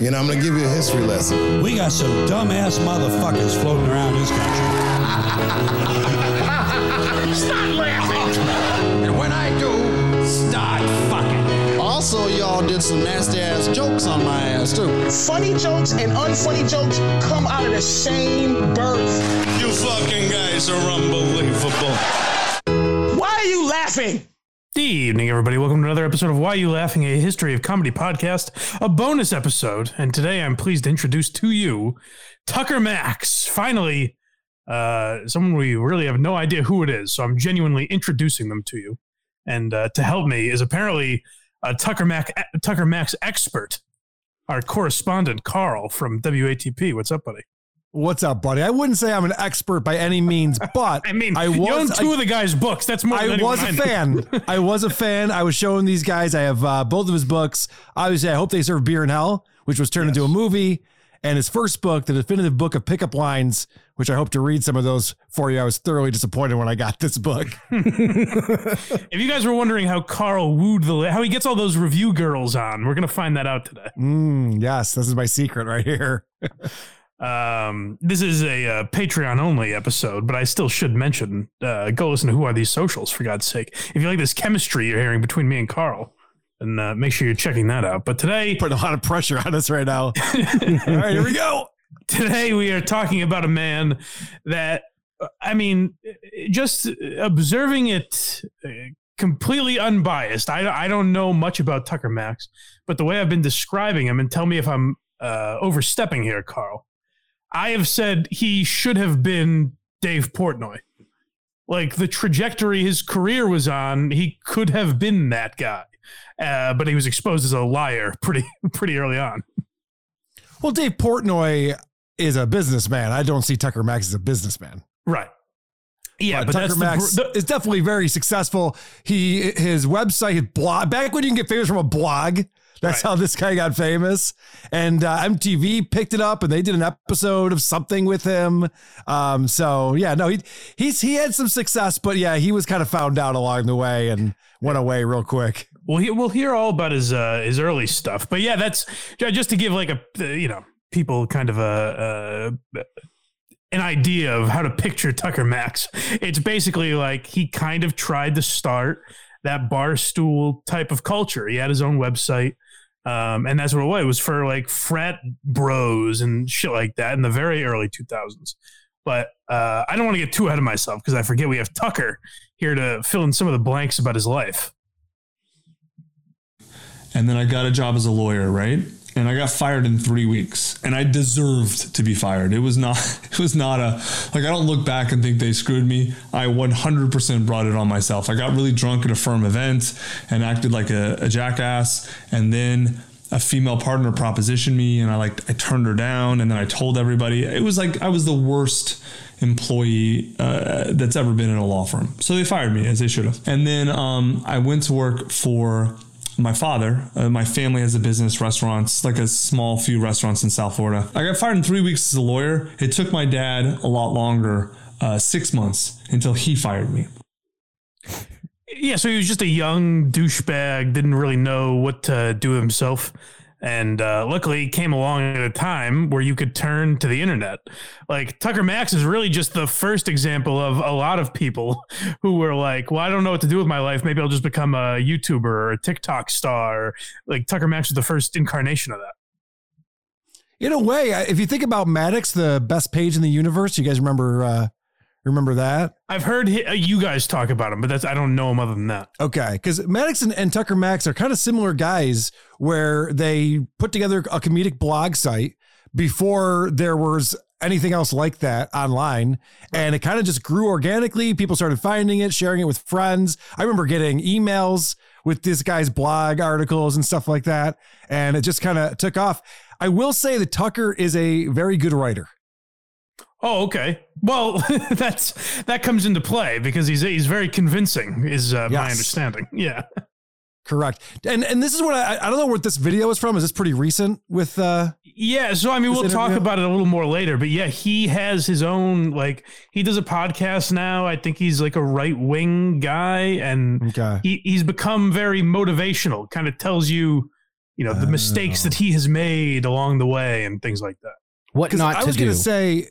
You know, I'm going to give you a history lesson. We got some dumbass motherfuckers floating around this country. Stop laughing. And when I do, start fucking. Also, y'all did some nasty-ass jokes on my ass, too. Funny jokes and unfunny jokes come out of the same birth. You fucking guys are unbelievable. Why are you laughing? Good evening, everybody. Welcome to another episode of Why You Laughing, a history of comedy podcast, a bonus episode. And today I'm pleased to introduce to you Tucker Max. Finally, someone we really have no idea who it is, so I'm genuinely introducing them to you. And to help me is apparently a Tucker Max expert, our correspondent, Carl from WATP. What's up, buddy? What's up, buddy? I wouldn't say I'm an expert by any means, but I mean, you own two of the guy's books. That's more than anyone I was a fan. I was a fan. I was showing these guys. I have both of his books. Obviously, I Hope They Serve Beer in Hell, which was turned into a movie. And his first book, The Definitive Book of Pickup Lines, which I hope to read some of those for you. I was thoroughly disappointed when I got this book. If you guys were wondering how Carl wooed how he gets all those review girls on, we're going to find that out today. Yes, this is my secret right here. This is a Patreon only episode, but I still should mention, go listen to Who Are These Socials, for God's sake. If you like this chemistry you're hearing between me and Carl, then make sure you're checking that out. But today, put a lot of pressure on us right now. All right, here we go. Today we are talking about a man that, I mean, just observing it completely unbiased. I don't know much about Tucker Max, but the way I've been describing him, and tell me if I'm overstepping here, Carl, I have said he should have been Dave Portnoy. Like, the trajectory his career was on, he could have been that guy. But he was exposed as a liar pretty early on. Well, Dave Portnoy is a businessman. I don't see Tucker Max as a businessman. Right. Yeah, but Tucker Max is definitely very successful. His website, his blog, back when you can get famous from a blog, that's right. How this guy got famous. And MTV picked it up and they did an episode of something with him. So yeah, no, he had some success, but yeah, he was kind of found out along the way and went away real quick. Well, we'll hear all about his early stuff, but yeah, that's just to give like people kind of an idea of how to picture Tucker Max. It's basically like he kind of tried to start that bar stool type of culture. He had his own website. And that's what it was. It was for like frat bros and shit like that in the very early 2000s. But I don't want to get too ahead of myself because I forget we have Tucker here to fill in some of the blanks about his life. And then I got a job as a lawyer, right? And I got fired in 3 weeks, and I deserved to be fired. It was not, I don't look back and think they screwed me. I 100% brought it on myself. I got really drunk at a firm event and acted like a jackass. And then a female partner propositioned me and I turned her down. And then I told everybody. It was like, I was the worst employee that's ever been in a law firm. So they fired me, as they should have. And then I went to work for my father. My family has a business, restaurants, like a small few restaurants in South Florida. I got fired in 3 weeks as a lawyer. It took my dad a lot longer, 6 months, until he fired me. Yeah, so he was just a young douchebag, didn't really know what to do with himself. And luckily came along at a time where you could turn to the internet. Like, Tucker Max is really just the first example of a lot of people who were like, well, I don't know what to do with my life. Maybe I'll just become a YouTuber or a TikTok star. Like, Tucker Max was the first incarnation of that. In a way, if you think about Maddox, The Best Page in the Universe, you guys remember that? I've heard you guys talk about him, but I don't know him other than that. Okay, because Maddox and Tucker Max are kind of similar guys where they put together a comedic blog site before there was anything else like that online. And it kind of just grew organically. People started finding it, sharing it with friends. I remember getting emails with this guy's blog articles and stuff like that. And it just kind of took off. I will say that Tucker is a very good writer. Oh, okay. Well, that comes into play because he's very convincing, is my understanding. Yeah, correct. And this is what I don't know where this video is from. Is this pretty recent? With yeah. So I mean, we'll talk about it a little more later. But yeah, he has his own, like, he does a podcast now. I think he's like a right wing guy, and he's become very motivational. Kind of tells you, you know, the mistakes that he has made along the way and things like that. What not to do. I was going to say,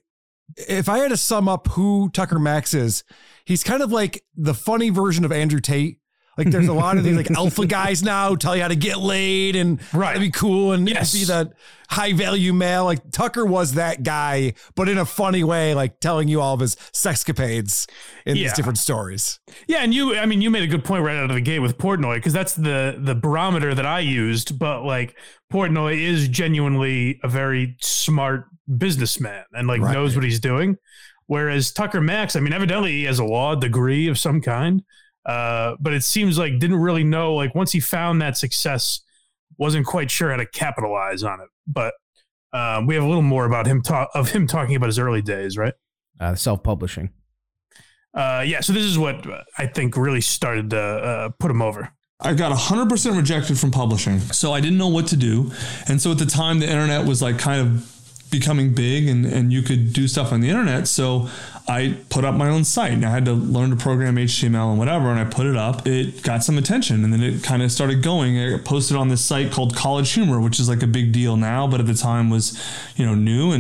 if I had to sum up who Tucker Max is, he's kind of like the funny version of Andrew Tate. Like there's a lot of these like alpha guys now who tell you how to get laid and be cool and be that high value male. Like Tucker was that guy, but in a funny way, like telling you all of his sexcapades in these different stories. Yeah. And you, I mean, you made a good point right out of the gate with Portnoy, because that's the barometer that I used. But like Portnoy is genuinely a very smart businessman and like knows what he's doing. Whereas Tucker Max, I mean, evidently he has a law degree of some kind. But it seems like didn't really know, like once he found that success, wasn't quite sure how to capitalize on it. But we have a little more about him talking about his early days, right? Self-publishing. Yeah. So this is what I think really started to put him over. I got 100% rejected from publishing. So I didn't know what to do. And so at the time, the internet was like kind of becoming big and you could do stuff on the internet. So I put up my own site and I had to learn to program HTML and whatever. And I put it up, it got some attention and then it kind of started going. I posted on this site called College Humor, which is like a big deal now, but at the time was, you know, new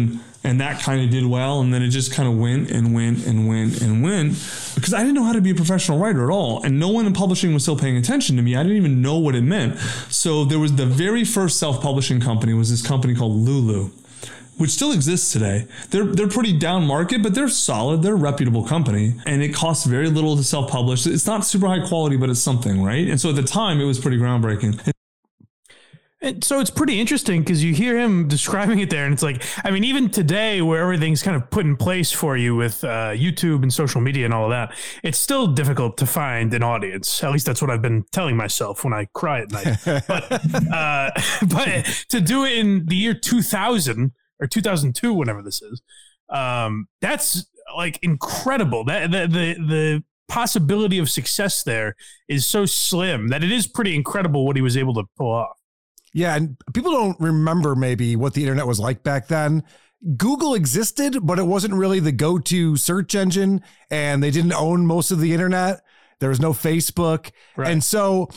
and that kind of did well. And then it just kind of went and went and went and went because I didn't know how to be a professional writer at all. And no one in publishing was still paying attention to me. I didn't even know what it meant. So there was the very first self-publishing company was this company called Lulu, which still exists today. They're pretty down market, but they're solid. They're a reputable company, and it costs very little to self-publish. It's not super high quality, but it's something, right? And so at the time, it was pretty groundbreaking. And so it's pretty interesting because you hear him describing it there, and it's like, I mean, even today where everything's kind of put in place for you with YouTube and social media and all of that, it's still difficult to find an audience. At least that's what I've been telling myself when I cry at night. But to do it in the year 2000, or 2002, whenever this is, that's like incredible. That the possibility of success there is so slim that it is pretty incredible what he was able to pull off. Yeah, and people don't remember maybe what the internet was like back then. Google existed, but it wasn't really the go-to search engine, and they didn't own most of the internet. There was no Facebook. Right. And so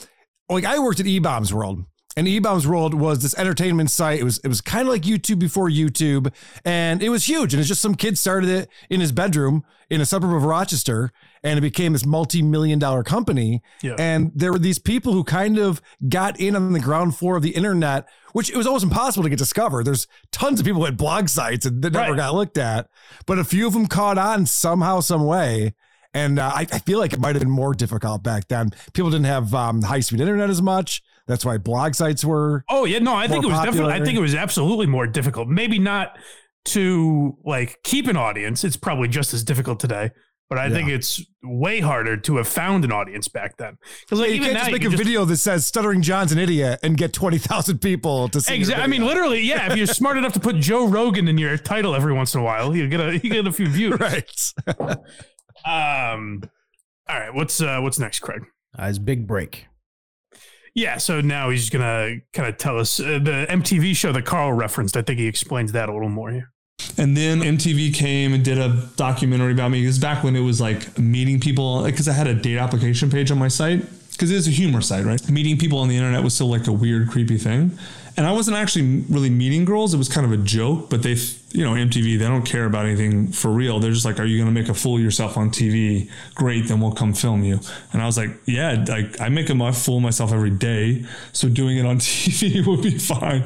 like I worked at Ebaum's World. And Ebaum's World was this entertainment site. It was kind of like YouTube before YouTube, and it was huge. And it's just some kid started it in his bedroom in a suburb of Rochester, and it became this multi-million-dollar company. Yeah. And there were these people who kind of got in on the ground floor of the internet, which it was almost impossible to get discovered. There's tons of people who had blog sites and that never got looked at, but a few of them caught on somehow, some way. And I feel like it might have been more difficult back then. People didn't have high-speed internet as much. That's why blog sites were. Oh yeah, no, I think it was definitely. I think it was absolutely more difficult. Maybe not to like keep an audience. It's probably just as difficult today, but I think it's way harder to have found an audience back then. Because like you can't just make a video that says "Stuttering John's an idiot" and get 20,000 people to see. Exactly. I mean, literally, yeah. If you're smart enough to put Joe Rogan in your title every once in a while, you get a few views. Right. All right. What's next, Craig? His big break. Yeah, so now he's going to kind of tell us the MTV show that Carl referenced. I think he explains that a little more here. And then MTV came and did a documentary about me. It was back when it was like meeting people, because I had a date application page on my site, because it is a humor site, right? Meeting people on the internet was still like a weird, creepy thing. And I wasn't actually really meeting girls. It was kind of a joke, but they, you know, MTV, they don't care about anything for real. They're just like, are you going to make a fool of yourself on TV? Great. Then we'll come film you. And I was like, yeah, I make a fool of myself every day. So doing it on TV would be fine.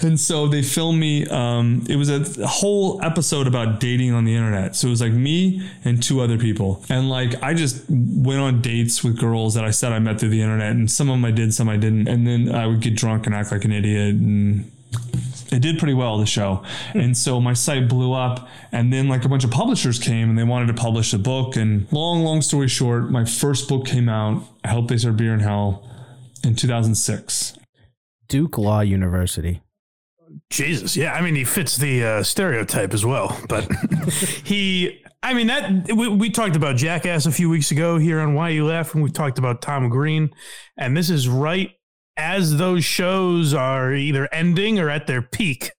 And so they filmed me. It was a whole episode about dating on the internet. So it was like me and two other people. And like, I just went on dates with girls that I said I met through the internet, and some of them I did, some I didn't. And then I would get drunk and act like an idiot. And it did pretty well, the show. And so my site blew up, and then like a bunch of publishers came and they wanted to publish a book. And long story short, my first book came out, I Hope They Serve Beer in Hell, in 2006. Duke Law University. Jesus. Yeah. I mean, he fits the stereotype as well, but we talked about Jackass a few weeks ago here on Why You Laughing. We talked about Tom Green, and this is right as those shows are either ending or at their peak.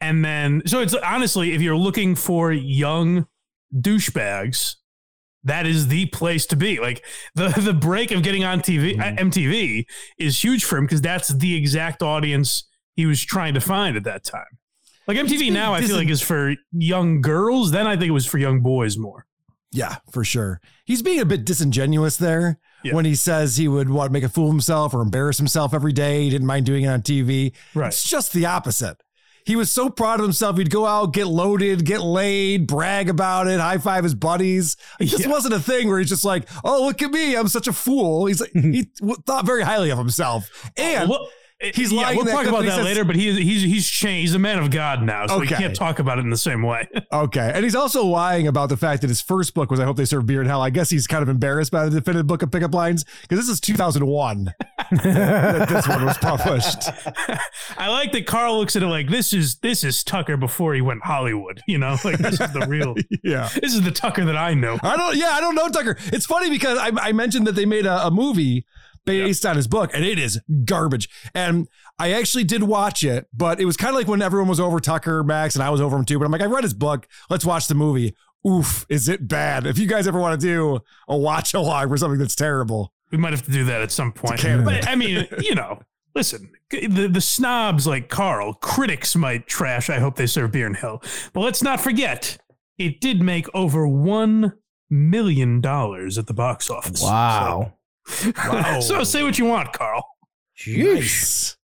And then, so it's honestly, if you're looking for young douchebags that is the place to be. Like the break of getting on TV, MTV is huge for him because that's the exact audience he was trying to find at that time. Like MTV now, I feel like is for young girls. Then I think it was for young boys more. Yeah, for sure. He's being a bit disingenuous there when he says he would want to make a fool of himself or embarrass himself every day. He didn't mind doing it on TV. Right. It's just the opposite. He was so proud of himself. He'd go out, get loaded, get laid, brag about it, high five his buddies. It just wasn't a thing where he's just like, oh, look at me. I'm such a fool. He's like, he thought very highly of himself. And he's lying. We'll talk about that later, but he's changed. He's a man of God now, so we can't talk about it in the same way. Okay. And he's also lying about the fact that his first book was I Hope They Serve Beer in Hell. I guess he's kind of embarrassed by the Definitive Book of Pickup Lines because this is 2001. That this one was published. I like that Carl looks at it like this is Tucker before he went Hollywood, you know, like this is the real this is the Tucker that I know. I don't know Tucker. It's funny because I mentioned that they made a movie based on his book and it is garbage. And I actually did watch it, but it was kind of like when everyone was over Tucker Max and I was over him too, but I'm like, I read his book, let's watch the movie. Oof, is it bad? If you guys ever want to do a watch along for something that's terrible, we might have to do that at some point. But I mean, you know, listen, the snobs like Carl, critics might trash I Hope They Serve Beer in Hell. But let's not forget, it did make over $1 million at the box office. Wow. So, so say what you want, Carl. Jeez.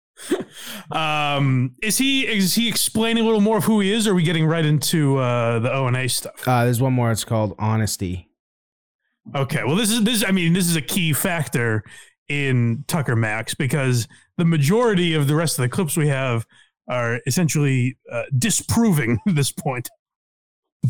Is he explaining a little more of who he is, or are we getting right into the O&A stuff? There's one more. It's called Honesty. Okay, well, this is a key factor in Tucker Max because the majority of the rest of the clips we have are essentially disproving this point.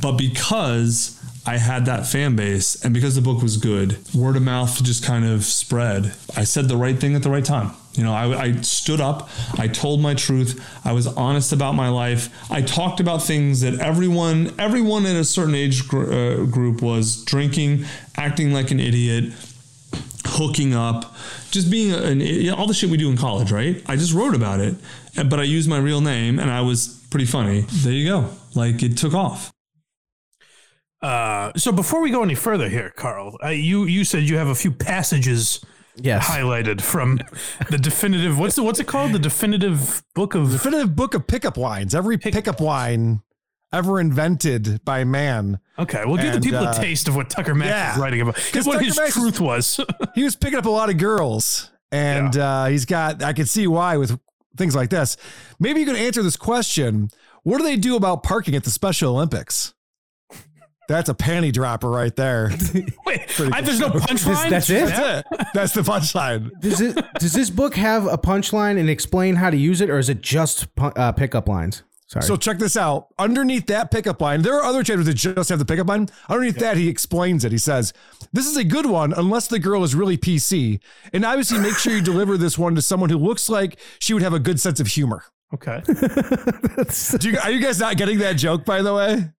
But because I had that fan base and because the book was good, word of mouth just kind of spread. I said the right thing at the right time. You know, I stood up, I told my truth, I was honest about my life. I talked about things that everyone in a certain age group was drinking, acting like an idiot, hooking up, just being all the shit we do in college, right? I just wrote about it, but I used my real name and I was pretty funny. There you go. Like it took off. So before we go any further here, Carl, you said you have a few passages highlighted from the definitive. What's it called? The Definitive Book of Pickup Lines. Every pickup line ever invented by man. Okay, we'll give the people a taste of what Tucker Max is writing about. Because what Tucker his Max, truth was. He was picking up a lot of girls, and he's got. I can see why with things like this. Maybe you can answer this question: what do they do about parking at the Special Olympics? That's a panty dropper right there. Wait, there's no punchline? That's it. That's the punchline. Does this book have a punchline and explain how to use it, or is it just pickup lines? Sorry. So check this out. Underneath that pickup line, there are other chapters that just have the pickup line. Underneath that, he explains it. He says, this is a good one unless the girl is really PC. And obviously, make sure you deliver this one to someone who looks like she would have a good sense of humor. Okay. Are you guys not getting that joke, by the way?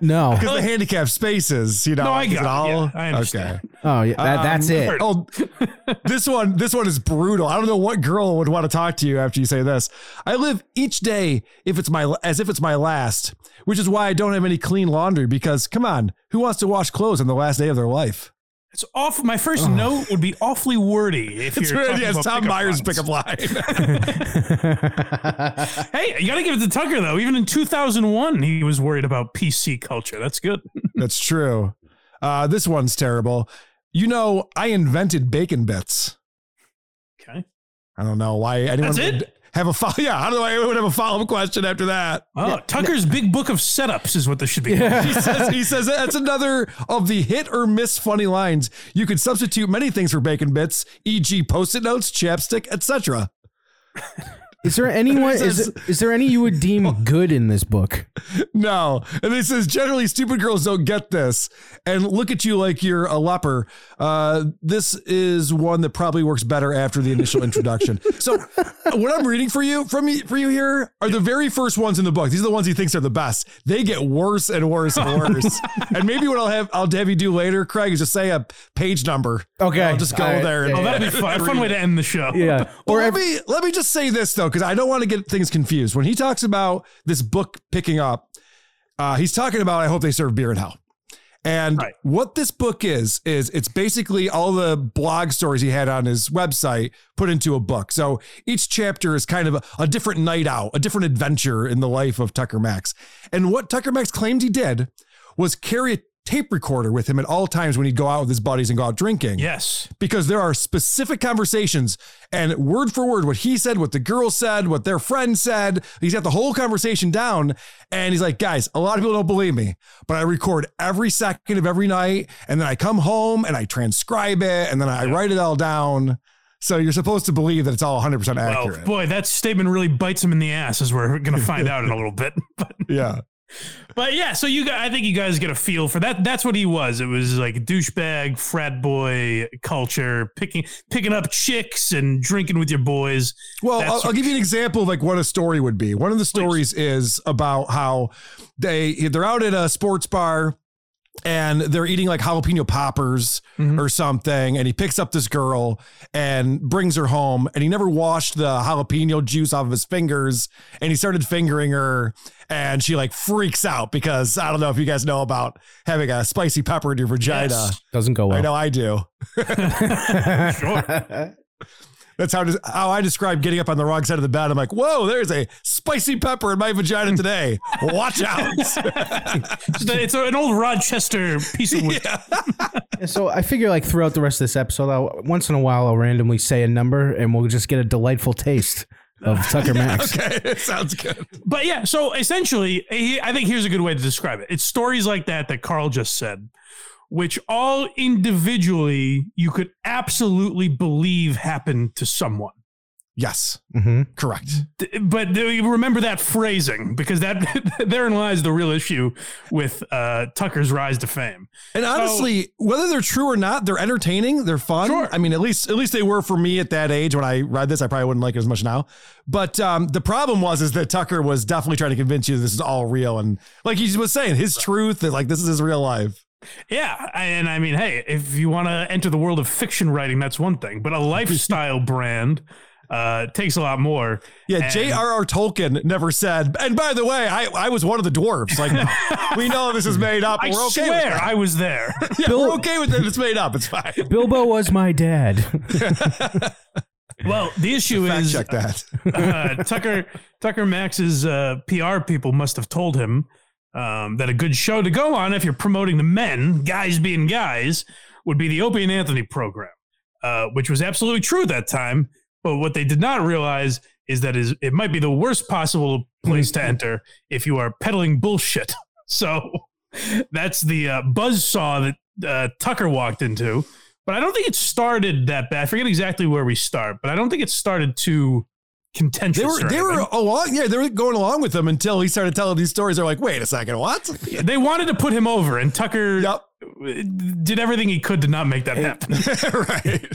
No, because the handicapped spaces, you know. No, I got it all. Yeah, I understand. Okay. Oh, yeah, that's it. Oh, this one is brutal. I don't know what girl would want to talk to you after you say this. I live each day as if it's my last, which is why I don't have any clean laundry. Because come on, who wants to wash clothes on the last day of their life? It's off. My first note would be awfully wordy. If it's you're it's Tom Myers' pickup line. Hey, you got to give it to Tucker though. Even in 2001, he was worried about PC culture. That's good. That's true. This one's terrible. You know, I invented bacon bits. Okay. I don't know why anyone would have a follow. Yeah, how do I would have a follow up question after that? Oh, yeah. Tucker's big book of setups is what this should be. Yeah. He says that's another of the hit or miss funny lines. You could substitute many things for bacon bits, e.g., post-it notes, chapstick, etc. Is there anyone? Is there any you would deem good in this book? No. And it says generally stupid girls don't get this and look at you like you're a leper. This is one that probably works better after the initial introduction. So what I'm reading for you here are the very first ones in the book. These are the ones he thinks are the best. They get worse and worse and worse. And maybe what I'll have you do later, Craig, is just say a page number. Okay, I'll just go there. Yeah, that'd be fun. A fun way to end the show. Yeah. Or let me just say this though, because I don't want to get things confused. When he talks about this book picking up, he's talking about I Hope They Serve Beer in Hell. And right. What this book is it's basically all the blog stories he had on his website put into a book. So each chapter is kind of a different night out, a different adventure in the life of Tucker Max. And what Tucker Max claimed he did was carry a tape recorder with him at all times when he'd go out with his buddies and go out drinking. Yes. Because there are specific conversations and word for word, what he said, what the girl said, what their friend said, he's got the whole conversation down. And he's like, guys, a lot of people don't believe me, but I record every second of every night. And then I come home and I transcribe it. And then I write it all down. So you're supposed to believe that it's all 100% accurate. Oh boy, that statement really bites him in the ass is where we're going to find out in a little bit. But yeah, so you guys, I think you guys get a feel for that. That's what he was. It was like douchebag, frat boy culture, picking up chicks and drinking with your boys. Well, I'll give you an example of like what a story would be. One of the stories is about how they're out at a sports bar and they're eating like jalapeno poppers or something. And he picks up this girl and brings her home and he never washed the jalapeno juice off of his fingers. And he started fingering her and she like freaks out because I don't know if you guys know about having a spicy pepper in your vagina. Yes. Doesn't go well. I know I do. Sure. That's how I describe getting up on the wrong side of the bed. I'm like, whoa, there's a spicy pepper in my vagina today. Watch out. It's an old Rochester piece of wood. Yeah. So I figure like throughout the rest of this episode, once in a while, I'll randomly say a number and we'll just get a delightful taste of Tucker Max. Okay, it sounds good. But yeah, so essentially, I think here's a good way to describe it. It's stories like that Carl just said, which all individually you could absolutely believe happened to someone. Yes. Mm-hmm. Correct. But remember that phrasing, because therein lies the real issue with Tucker's rise to fame. And honestly, whether they're true or not, they're entertaining. They're fun. Sure. I mean, at least they were for me at that age. When I read this, I probably wouldn't like it as much now. But the problem is that Tucker was definitely trying to convince you this is all real. And like he was saying, his truth is like, this is his real life. Yeah. And I mean, hey, if you want to enter the world of fiction writing, that's one thing. But a lifestyle brand takes a lot more. Yeah. J.R.R. Tolkien never said, and by the way, I was one of the dwarves. Like, we know this is made up. We're okay. Swear I was there. Yeah, we're okay with it. It's made up. It's fine. Bilbo was my dad. Well, the issue is check that. Tucker Max's PR people must have told him that a good show to go on if you're promoting the men, guys being guys, would be the Opie and Anthony program, which was absolutely true at that time. But what they did not realize is that it might be the worst possible place to enter if you are peddling bullshit. So that's the buzzsaw that Tucker walked into. But I don't think it started that bad. I forget exactly where we start, but I don't think it started too contentious. They were along. Yeah, they were going along with him until he started telling these stories. They're like, wait a second, what? They wanted to put him over, and Tucker did everything he could to not make that happen. Right.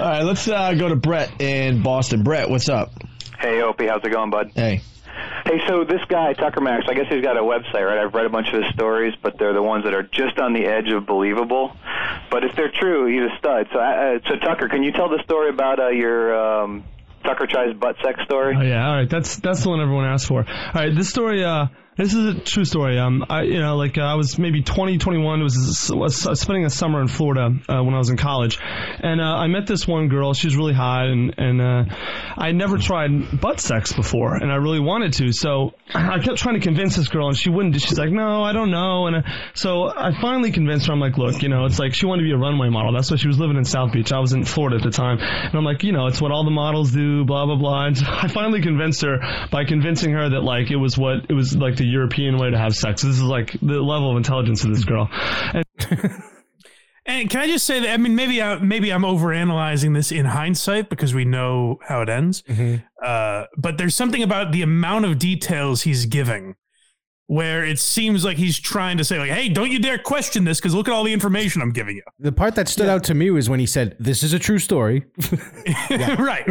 All right, let's go to Brett in Boston. Brett, what's up? Hey, Opie, how's it going, bud? Hey, so this guy, Tucker Max, I guess he's got a website, right? I've read a bunch of his stories, but they're the ones that are just on the edge of believable. But if they're true, he's a stud. So Tucker, can you tell the story about your... Tucker tries butt sex story. Oh, yeah, all right. That's the one everyone asked for. All right, this story, this is a true story. I was maybe 20, 21. I was spending a summer in Florida when I was in college, and I met this one girl. She was really hot, and I never tried butt sex before, and I really wanted to. So I kept trying to convince this girl, and she wouldn't. She's like, no, I don't know. And so I finally convinced her. I'm like, look, it's like she wanted to be a runway model. That's why she was living in South Beach. I was in Florida at the time, and I'm like, it's what all the models do, blah blah blah. And so I finally convinced her by convincing her that like it was like the European way to have sex. This is like the level of intelligence of this girl. And can I just say that, I mean, maybe I'm overanalyzing this in hindsight because we know how it ends. Mm-hmm. But there's something about the amount of details he's giving where it seems like he's trying to say, like, hey, don't you dare question this because look at all the information I'm giving you. The part that stood out to me was when he said, this is a true story. Right.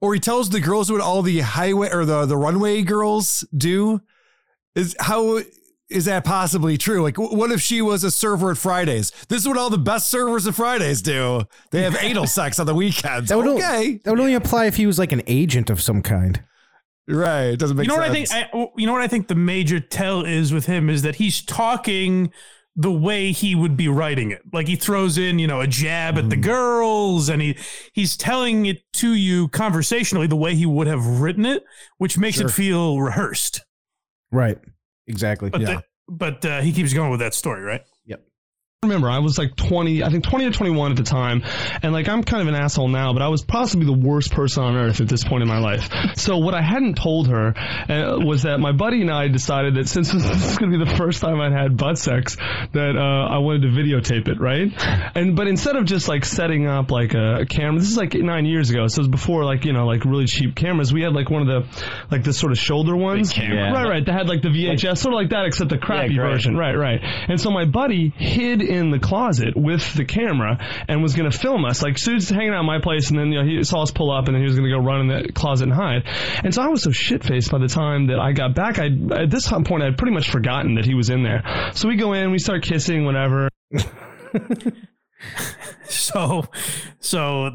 Or he tells the girls what all the highway or the runway girls do. How is that possibly true? Like, what if she was a server at Fridays? This is what all the best servers at Fridays do. They have anal sex on the weekends. That would only apply if he was like an agent of some kind. Right. It doesn't make sense. What I think the major tell is with him is that he's talking the way he would be writing it. Like he throws in, you know, a jab at the girls, and he's telling it to you conversationally the way he would have written it, which makes it feel rehearsed. Right. Exactly. But, he keeps going with that story, right? Remember, I was like 20 to 21 at the time, and like I'm kind of an asshole now, but I was possibly the worst person on earth at this point in my life. So what I hadn't told her was that my buddy and I decided that since this was going to be the first time I'd had butt sex, that I wanted to videotape it, right? But instead of just like setting up like a camera, this is like 9 years ago, so it was before like, you know, like really cheap cameras. We had like one of the like this sort of shoulder ones, right? That had like the VHS, sort of like that, except the crappy version, right? And so my buddy hid in the closet with the camera and was going to film us. Like, so he was hanging out at my place, and then, you know, he saw us pull up, and then he was going to go run in the closet and hide. And so I was so shit-faced by the time that I got back. At this point, I'd pretty much forgotten that he was in there. So we go in, we start kissing, whatever. So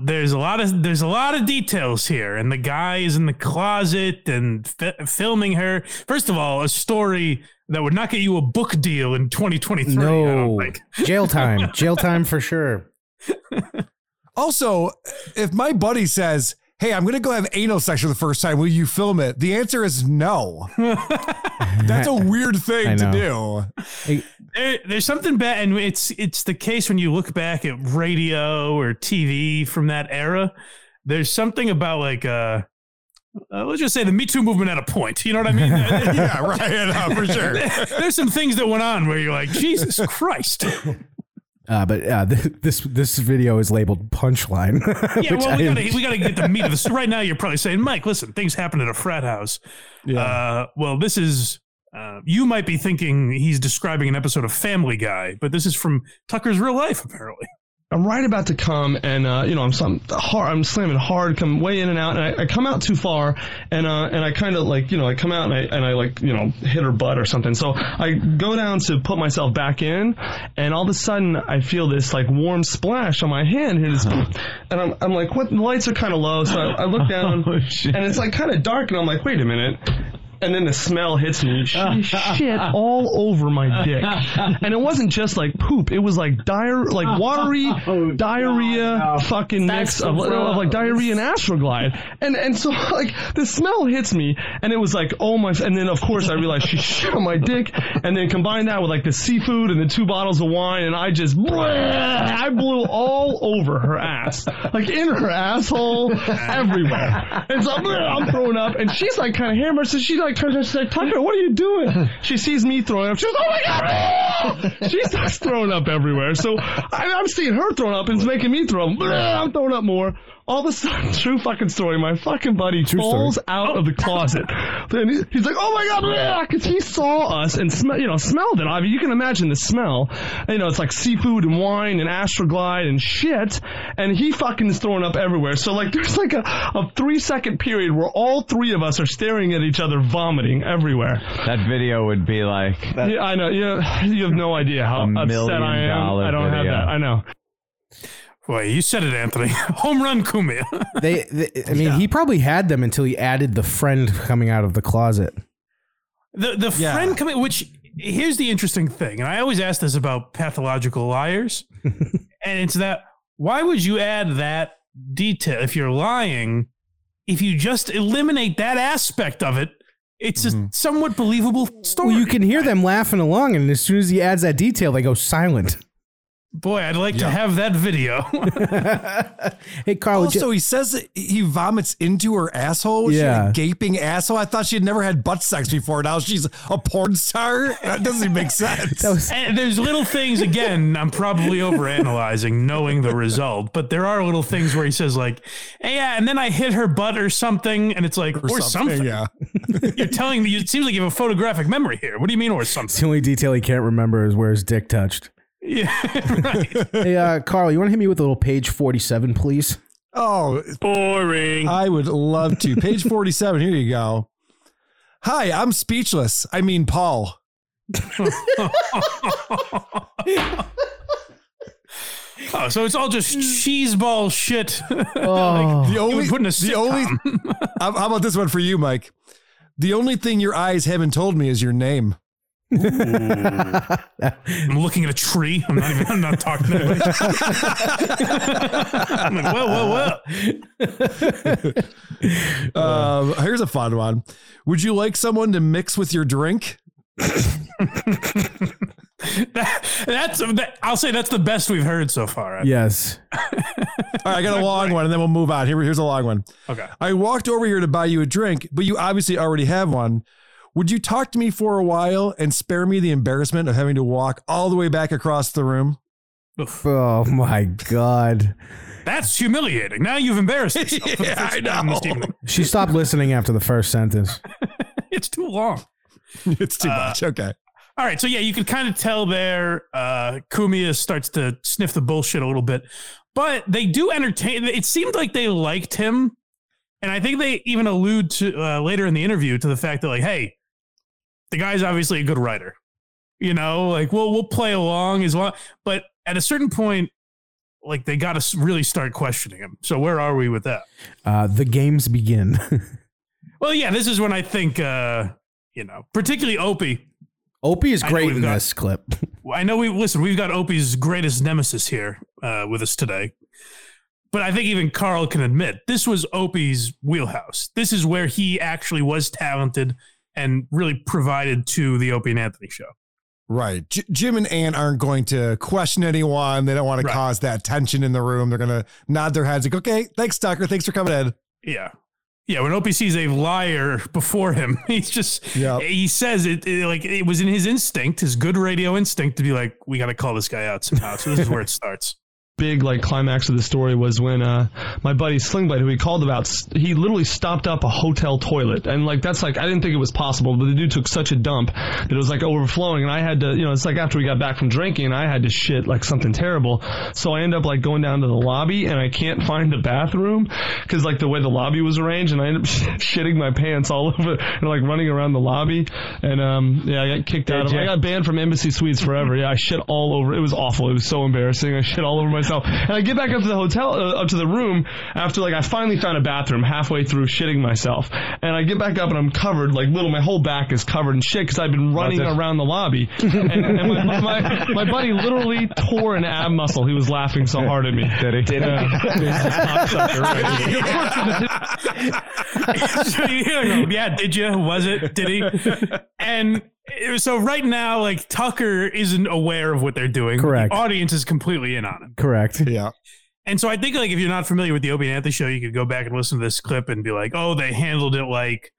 there's a lot of details here, and the guy is in the closet and filming her. First of all, a story that would not get you a book deal in 2023. No, I don't think. jail time for sure. Also, if my buddy says, "Hey, I'm going to go have anal sex for the first time. Will you film it?" The answer is no. That's a weird thing to do. There's something bad. And it's the case when you look back at radio or TV from that era. There's something about like, let's just say the Me Too movement at a point. You know what I mean? Yeah, right. No, for sure. There's some things that went on where you're like, Jesus Christ. This video is labeled punchline. Yeah, well, we gotta get the meat of this. Right now, you're probably saying, Mike, listen, things happen at a frat house. Yeah. Well, this is you might be thinking he's describing an episode of Family Guy, but this is from Tucker's real life, apparently. I'm right about to come, and you know, I'm slamming hard, come way in and out, and I come out too far, and I kind of like, you know, I come out and I like, you know, hit her butt or something. So I go down to put myself back in, and all of a sudden I feel this like warm splash on my hand, and I'm like, what? The lights are kind of low, so I look down, and it's like kind of dark, and I'm like, wait a minute. And then the smell hits me, shit all over my dick. And it wasn't just like poop. It was like watery diarrhea fucking mix of like diarrhea and Astroglide. And so like the smell hits me, and it was like, oh my, and then of course I realized she shit on my dick, and then combine that with like the seafood and the 2 bottles of wine, and I just, I blew all over her ass. Like in her asshole, everywhere. And so I'm throwing up, and she's like kind of hammered, so she's like, turns to Tucker, what are you doing? She sees me throwing up. She goes, oh my God! She starts throwing up everywhere. So I'm seeing her throwing up, and it's making me throw up. I'm throwing up more. All of a sudden, true fucking story, my fucking buddy falls out of the closet. Then he's like, oh my God, because he saw us and smelled it. I mean, you can imagine the smell. You know, it's like seafood and wine and Astroglide and shit. And he fucking is throwing up everywhere. So like there's like a 3-second period where all three of us are staring at each other, vomiting everywhere. That video would be like... Yeah, I know. You have no idea how upset I am. I don't have that. I know. Boy, you said it, Anthony. Home run, Kumia. He probably had them until he added the friend coming out of the closet. The friend coming, which here's the interesting thing, and I always ask this about pathological liars, and it's that why would you add that detail if you're lying? If you just eliminate that aspect of it, it's a somewhat believable story. Well, you can hear them laughing along, and as soon as he adds that detail, they go silent. Boy, I'd like to have that video. Hey, Carl. Also, he says that he vomits into her asshole. She's a gaping asshole. I thought she had never had butt sex before. Now she's a porn star. That doesn't even make sense. And there's little things, again, I'm probably overanalyzing, knowing the result. But there are little things where he says, like, hey, yeah, and then I hit her butt or something. And it's like, or something. Yeah. You're telling me, it seems like you have a photographic memory here. What do you mean, or something? It's the only detail he can't remember is where his dick touched. Yeah, right. Hey, Carl, you want to hit me with a little page 47, please? Oh, boring. I would love to. Page 47, here you go. Hi, I'm speechless. I mean, Paul. Oh, so it's all just cheeseball shit. Oh. Like, how about this one for you, Mike? The only thing your eyes haven't told me is your name. I'm looking at a tree. I'm not talking that way. I'm like, whoa. Here's a fun one. Would you like someone to mix with your drink? I'll say that's the best we've heard so far. Yes. All right, I got a long one, and then we'll move on. Here's a long one. Okay. I walked over here to buy you a drink, but you obviously already have one. Would you talk to me for a while and spare me the embarrassment of having to walk all the way back across the room? Oof. Oh my God. That's humiliating. Now you've embarrassed yourself. Yeah, I know. She stopped listening after the first sentence. It's too long. It's too much. Okay. All right. So yeah, you can kind of tell there Kumia starts to sniff the bullshit a little bit, but they do entertain. It seemed like they liked him. And I think they even allude to later in the interview to the fact that like, hey, the guy's obviously a good writer, you know, like, well, we'll play along as well. But at a certain point, like they got to really start questioning him. So where are we with that? The games begin. Well, yeah, this is when I think, you know, particularly Opie. Opie is great in this clip. I know we've got Opie's greatest nemesis here with us today. But I think even Carl can admit this was Opie's wheelhouse. This is where he actually was talented and really provided to the Opie and Anthony show. Right. Jim and Ann aren't going to question anyone. They don't want to cause that tension in the room. They're going to nod their heads like, okay, thanks, Tucker. Thanks for coming in. Yeah. Yeah, when Opie sees a liar before him, he's just, he says it like it was in his instinct, his good radio instinct to be like, we got to call this guy out somehow. So this is where it starts. Big like climax of the story was when my buddy Slingblade, who he called about, he literally stopped up a hotel toilet, and like that's like I didn't think it was possible, but the dude took such a dump that it was like overflowing, and I had to, you know, it's like after we got back from drinking, I had to shit like something terrible, so I end up like going down to the lobby, and I can't find the bathroom because like the way the lobby was arranged, and I end up shitting my pants all over and like running around the lobby, and yeah, I got kicked out. I got banned from Embassy Suites forever. Yeah, I shit all over. It was awful. It was so embarrassing. I shit all over my. And I get back up to the hotel, up to the room after like I finally found a bathroom halfway through shitting myself. And I get back up and I'm covered, like my whole back is covered in shit because I've been running around the lobby. And my buddy literally tore an ab muscle. He was laughing so hard at me. Did he? Yeah, did you? Was it? Did he? And so right now, like Tucker isn't aware of what they're doing. Correct. The audience is completely in on it. Correct. Yeah. And so I think like if you're not familiar with the Opie and Anthony show, you could go back and listen to this clip and be like, oh, they handled it like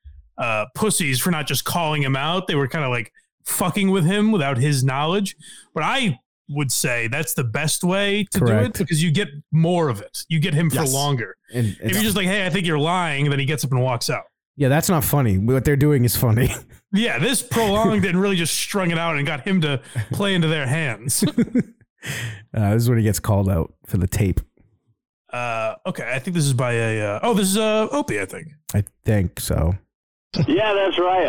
pussies for not just calling him out. They were kind of like fucking with him without his knowledge. But I would say that's the best way to do it because you get more of it. You get him for longer. And if you're just like, hey, I think you're lying, then he gets up and walks out. Yeah, that's not funny. What they're doing is funny. Yeah, this prolonged and really just strung it out and got him to play into their hands. This is when he gets called out for the tape. Okay, I think this is by a... this is Opie, I think. I think so. Yeah, that's right.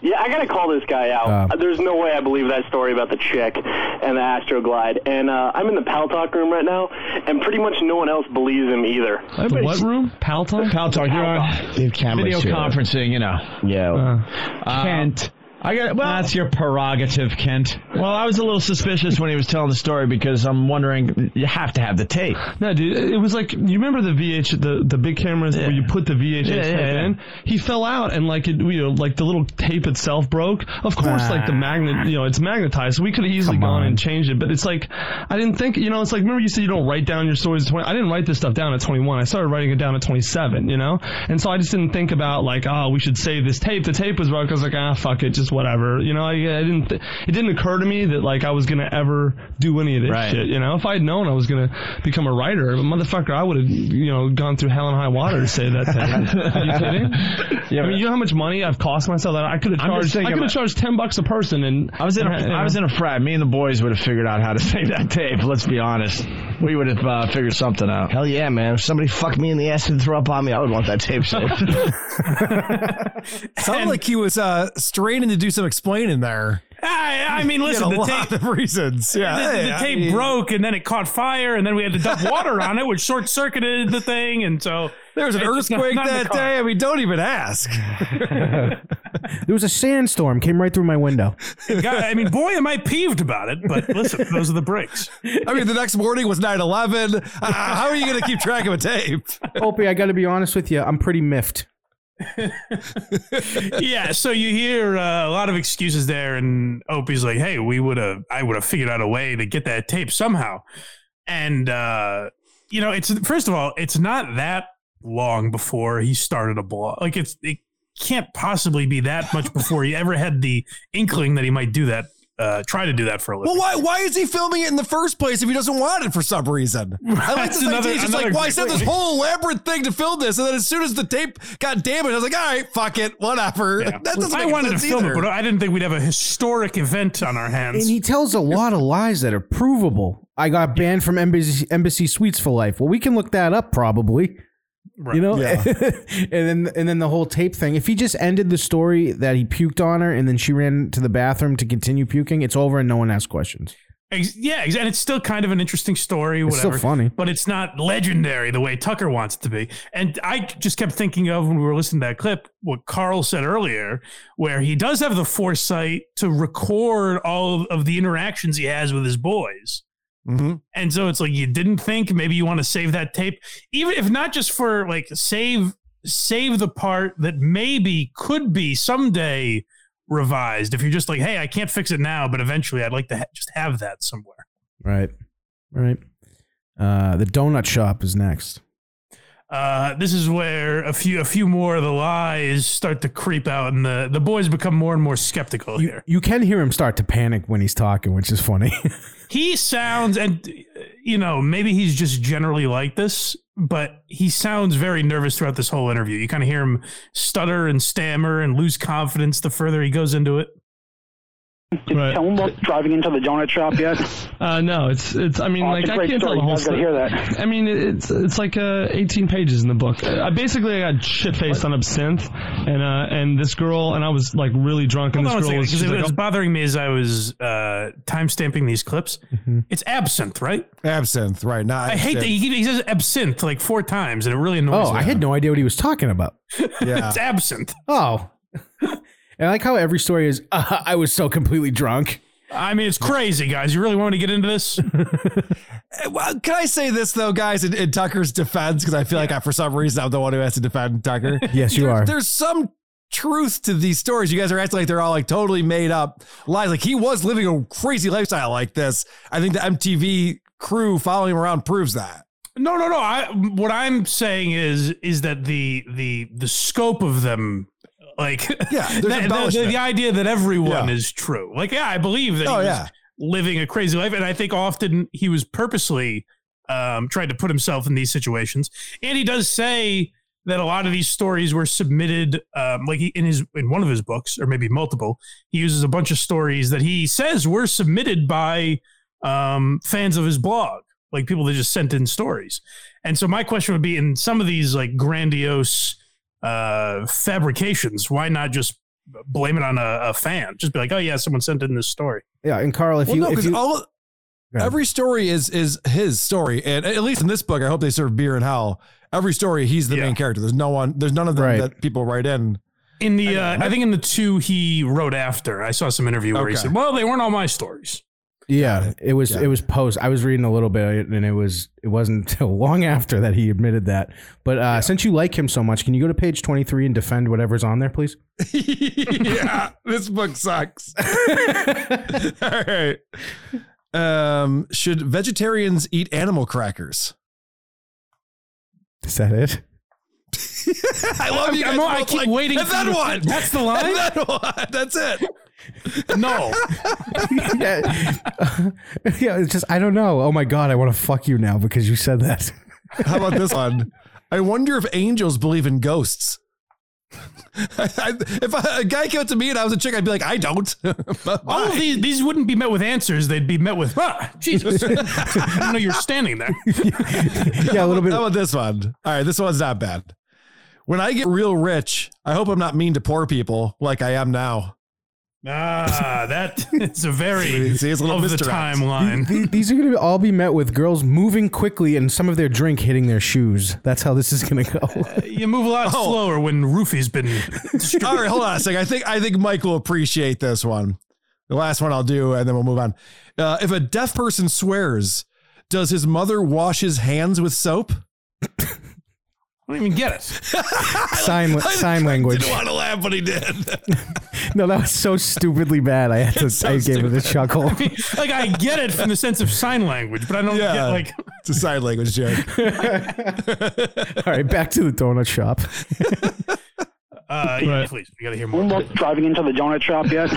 Yeah, I got to call this guy out. There's no way I believe that story about the chick and the Astroglide. And I'm in the PalTalk room right now, and pretty much no one else believes him either. The what room? PalTalk? PalTalk. You're on video conferencing, you know. Yeah. Kent. That's your prerogative, Kent. Well, I was a little suspicious when he was telling the story because I'm wondering, you have to have the tape. No, dude, it was like, you remember the VH, the big cameras where you put the VHS in? He fell out and like, the little tape itself broke. Of course, like the magnet, it's magnetized. So we could have easily gone and changed it, but it's like, I didn't think, it's like, remember you said you don't write down your stories at 20. I didn't write this stuff down at 21. I started writing it down at 27, And so I just didn't think about like, we should save this tape. The tape was broke. I was like, fuck it, just whatever, it didn't occur to me that like I was gonna ever do any of this shit, If I had known I was gonna become a writer, motherfucker, I would have gone through hell and high water to say that thing. Are you kidding? Yeah, I mean, you know how much money I've cost myself that I could have charged. I could have charged $10 a person, and I was in a frat. Me and the boys would have figured out how to save that tape. Let's be honest, we would have figured something out. Hell yeah, man! If somebody fucked me in the ass and threw up on me, I would want that tape saved. Sounded like he was straining to do some explaining there. I mean, listen, the tape of reasons. Yeah, the tape broke, and then it caught fire, and then we had to dump water on it, which short circuited the thing, and so there was an earthquake that day. I mean, don't even ask. There was a sandstorm came right through my window. God, I mean, boy, am I peeved about it. But listen, those are the breaks. I mean, the next morning was 9/11. How are you going to keep track of a tape? Opie, I got to be honest with you. I'm pretty miffed. Yeah, so you hear a lot of excuses there, and Opie's like, "Hey, I would have figured out a way to get that tape somehow." And you know, it's first of all, it's not that long before he started a blog. Like, it can't possibly be that much before he ever had the inkling that he might do that. Try to do that for a living. Well, why is he filming it in the first place if he doesn't want it for some reason? I like this idea. He's just like, well, I sent this whole elaborate thing to film this, and then as soon as the tape got damaged, I was like, all right, fuck it, whatever. Yeah. That doesn't make sense. I wanted to film it, but I didn't think we'd have a historic event on our hands. And he tells a lot of lies that are provable. I got banned from Embassy Suites for life. Well, we can look that up probably. Right. You know, yeah. and then the whole tape thing. If he just ended the story that he puked on her and then she ran to the bathroom to continue puking, it's over and no one asks questions. Yeah, and it's still kind of an interesting story. Whatever, it's still funny, but it's not legendary the way Tucker wants it to be. And I just kept thinking of when we were listening to that clip, what Carl said earlier, where he does have the foresight to record all of the interactions he has with his boys. Mm-hmm. And so it's like, you didn't think maybe you want to save that tape, even if not just for like save the part that maybe could be someday revised. If you're just like, hey, I can't fix it now, but eventually I'd like to just have that somewhere. Right. The donut shop is next. This is where a few more of the lies start to creep out, and the boys become more and more skeptical here. You can hear him start to panic when he's talking, which is funny. He sounds, and you know, maybe he's just generally like this, but he sounds very nervous throughout this whole interview. You kind of hear him stutter and stammer and lose confidence the further he goes into it. Did you tell him about driving into the donut shop yet? No, it's. I mean, like, I can't tell the whole story. You guys gotta hear that. I mean, it's like 18 pages in the book. I got shit faced on absinthe, and this girl, and I was like really drunk. And this girl was because it was bothering me as I was time stamping these clips. Mm-hmm. It's absinthe, right? Absinthe, right? Not. I hate that he says absinthe like 4 times, and it really annoys me. I had no idea what he was talking about. Yeah, it's absinthe. Oh. And I like how every story is, I was so completely drunk. I mean, it's crazy, guys. You really want to get into this? Well, can I say this, though, guys, in Tucker's defense? Because I feel like for some reason, I'm the one who has to defend Tucker. Yes, you are. There's some truth to these stories. You guys are acting like they're all like totally made up lies. Like, he was living a crazy lifestyle like this. I think the MTV crew following him around proves that. No. What I'm saying is that the scope of them, like, yeah, the idea that everyone is true. Like, yeah, I believe that he was living a crazy life. And I think often he was purposely trying to put himself in these situations. And he does say that a lot of these stories were submitted, like in one of his books, or maybe multiple, he uses a bunch of stories that he says were submitted by fans of his blog, like people that just sent in stories. And so my question would be, in some of these like grandiose fabrications, why not just blame it on a fan? Just be like, oh yeah, someone sent in this story. Yeah, and Carl, every story is his story, and at least in this book, I Hope They Serve Beer in Hell, every story he's the main character. There's none of them that people write in. In the I think in the 2 he wrote after, I saw some interview where he said, well, they weren't all my stories. Yeah, it was post. I was reading a little bit, and it wasn't until long after that he admitted that. But since you like him so much, can you go to page 23 and defend whatever's on there, please? Yeah, this book sucks. All right. Should vegetarians eat animal crackers? Is that it? I love you guys. I keep waiting. And then what? That's the line? And then what? That's it. No. Yeah, it's just, I don't know. Oh my God, I want to fuck you now because you said that. How about this one? I wonder if angels believe in ghosts. If a guy came up to me and I was a chick, I'd be like, I don't. All of these wouldn't be met with answers. They'd be met with, Jesus. I don't know you're standing there. Yeah, a little bit. How about this one? All right, this one's not bad. When I get real rich, I hope I'm not mean to poor people like I am now. Ah, that is a very see, it's a little of the timeline. These are going to all be met with girls moving quickly and some of their drink hitting their shoes. That's how this is going to go. You move a lot slower when roofie's been. All right, hold on a second. I think Mike will appreciate this one. The last one I'll do, and then we'll move on. If a deaf person swears, does his mother wash his hands with soap? I don't even get it. Sign language. I didn't want to laugh, but he did. No, that was so stupidly bad. I gave it a chuckle. I mean, like, I get it from the sense of sign language, but I don't get like. It's a sign language joke. All right, back to the donut shop. Yeah, please. We got to hear more. We're both driving into the donut shop yet?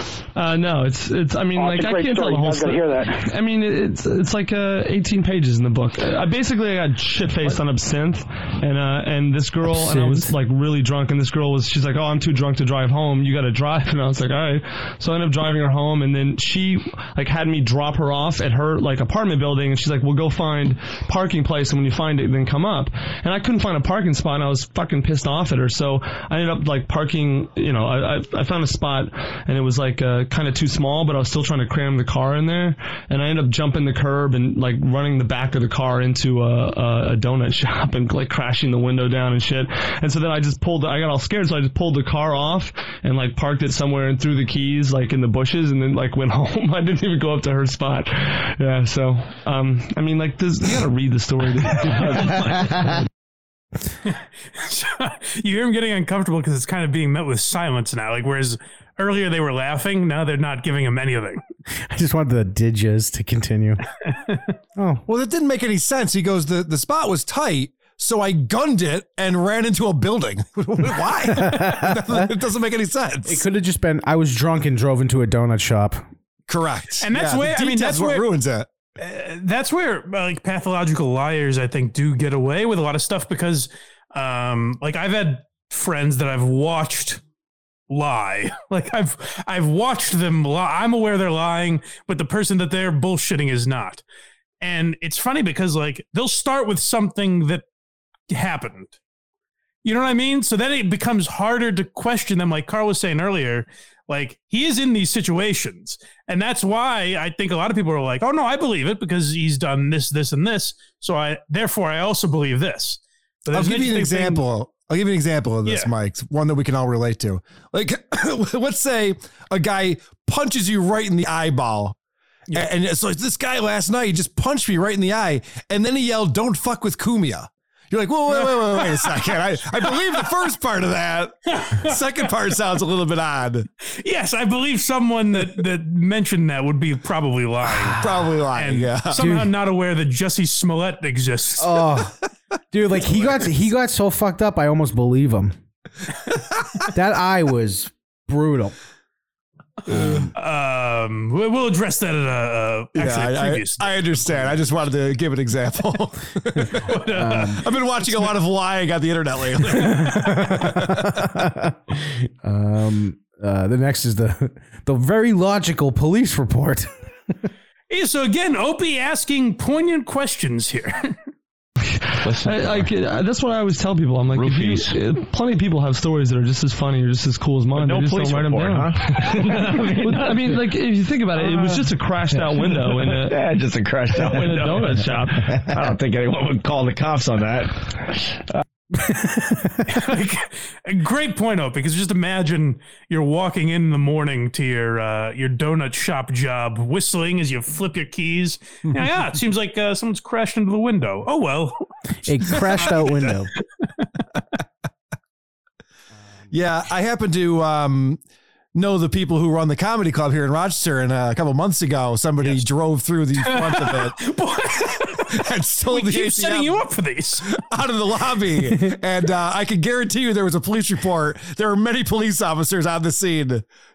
No, it's. I mean, like, I can't tell the whole story. Hear that. I mean, it's like 18 pages in the book. I basically got shit faced on absinthe, and this girl, and I was like really drunk, and this girl she's like, oh, I'm too drunk to drive home. You got to drive, and I was like, all right. So I ended up driving her home, and then she like had me drop her off at her like apartment building, and she's like, well, go find parking place, and when you find it, then come up. And I couldn't find a parking spot, and I was fucking pissed off at her, so I ended up like parking, you know, I found a spot and it was like kind of too small, but I was still trying to cram the car in there, and I ended up jumping the curb and like running the back of the car into a donut shop and like crashing the window down and shit. And so then I got all scared, so I just pulled the car off and like parked it somewhere and threw the keys like in the bushes and then like went home. I didn't even go up to her spot. Yeah, so I mean, like, you gotta read the story. You hear him getting uncomfortable because it's kind of being met with silence now. Like, whereas earlier they were laughing, now they're not giving him anything. I just wanted the didges to continue. Oh, well, that didn't make any sense. He goes, the spot was tight, so I gunned it and ran into a building. Why? It doesn't make any sense. It could have just been I was drunk and drove into a donut shop. Correct. And that's where, I mean, that's what ruins it. That's where like pathological liars, I think, do get away with a lot of stuff because like I've had friends that I've watched lie. Like I've watched them lie. I'm aware they're lying, but the person that they're bullshitting is not. And it's funny because like they'll start with something that happened. You know what I mean? So then it becomes harder to question them. Like Carl was saying earlier, like he is in these situations. And that's why I think a lot of people are like, oh no, I believe it because he's done this, this, and this. So I also believe this. So I'll give you an example. I'll give you an example of this, Mike, one that we can all relate to. Like, let's say a guy punches you right in the eyeball. Yeah. And it's like this guy last night, he just punched me right in the eye. And then he yelled, don't fuck with Kumia. You're like, whoa, wait a second. I believe the first part of that. Second part sounds a little bit odd. Yes, I believe someone that mentioned that would be probably lying. Probably lying, and somehow not aware that Jesse Smollett exists. Oh, dude, like he got so fucked up, I almost believe him. That eye was brutal. We'll address that in a previous. I understand. I just wanted to give an example. I've been watching a lot of lying on the internet lately. The next is the very logical police report. Yeah, so again, Opie asking poignant questions here. That's what I always tell people. I'm like, plenty of people have stories that are just as funny or just as cool as mine. But no police report, huh? I mean, like, if you think about it, it was just a crashed-out window in a donut shop. I don't think anyone would call the cops on that. Great point, Opie, because just imagine you're walking in the morning to your donut shop job, whistling as you flip your keys. Yeah, it seems like someone's crashed into the window. Oh, well. A crashed out window. Yeah, I happen to know the people who run the comedy club here in Rochester, and a couple months ago, somebody drove through the front of it. And sold we keep setting you up for these out of the lobby, and I can guarantee you there was a police report. There were many police officers on the scene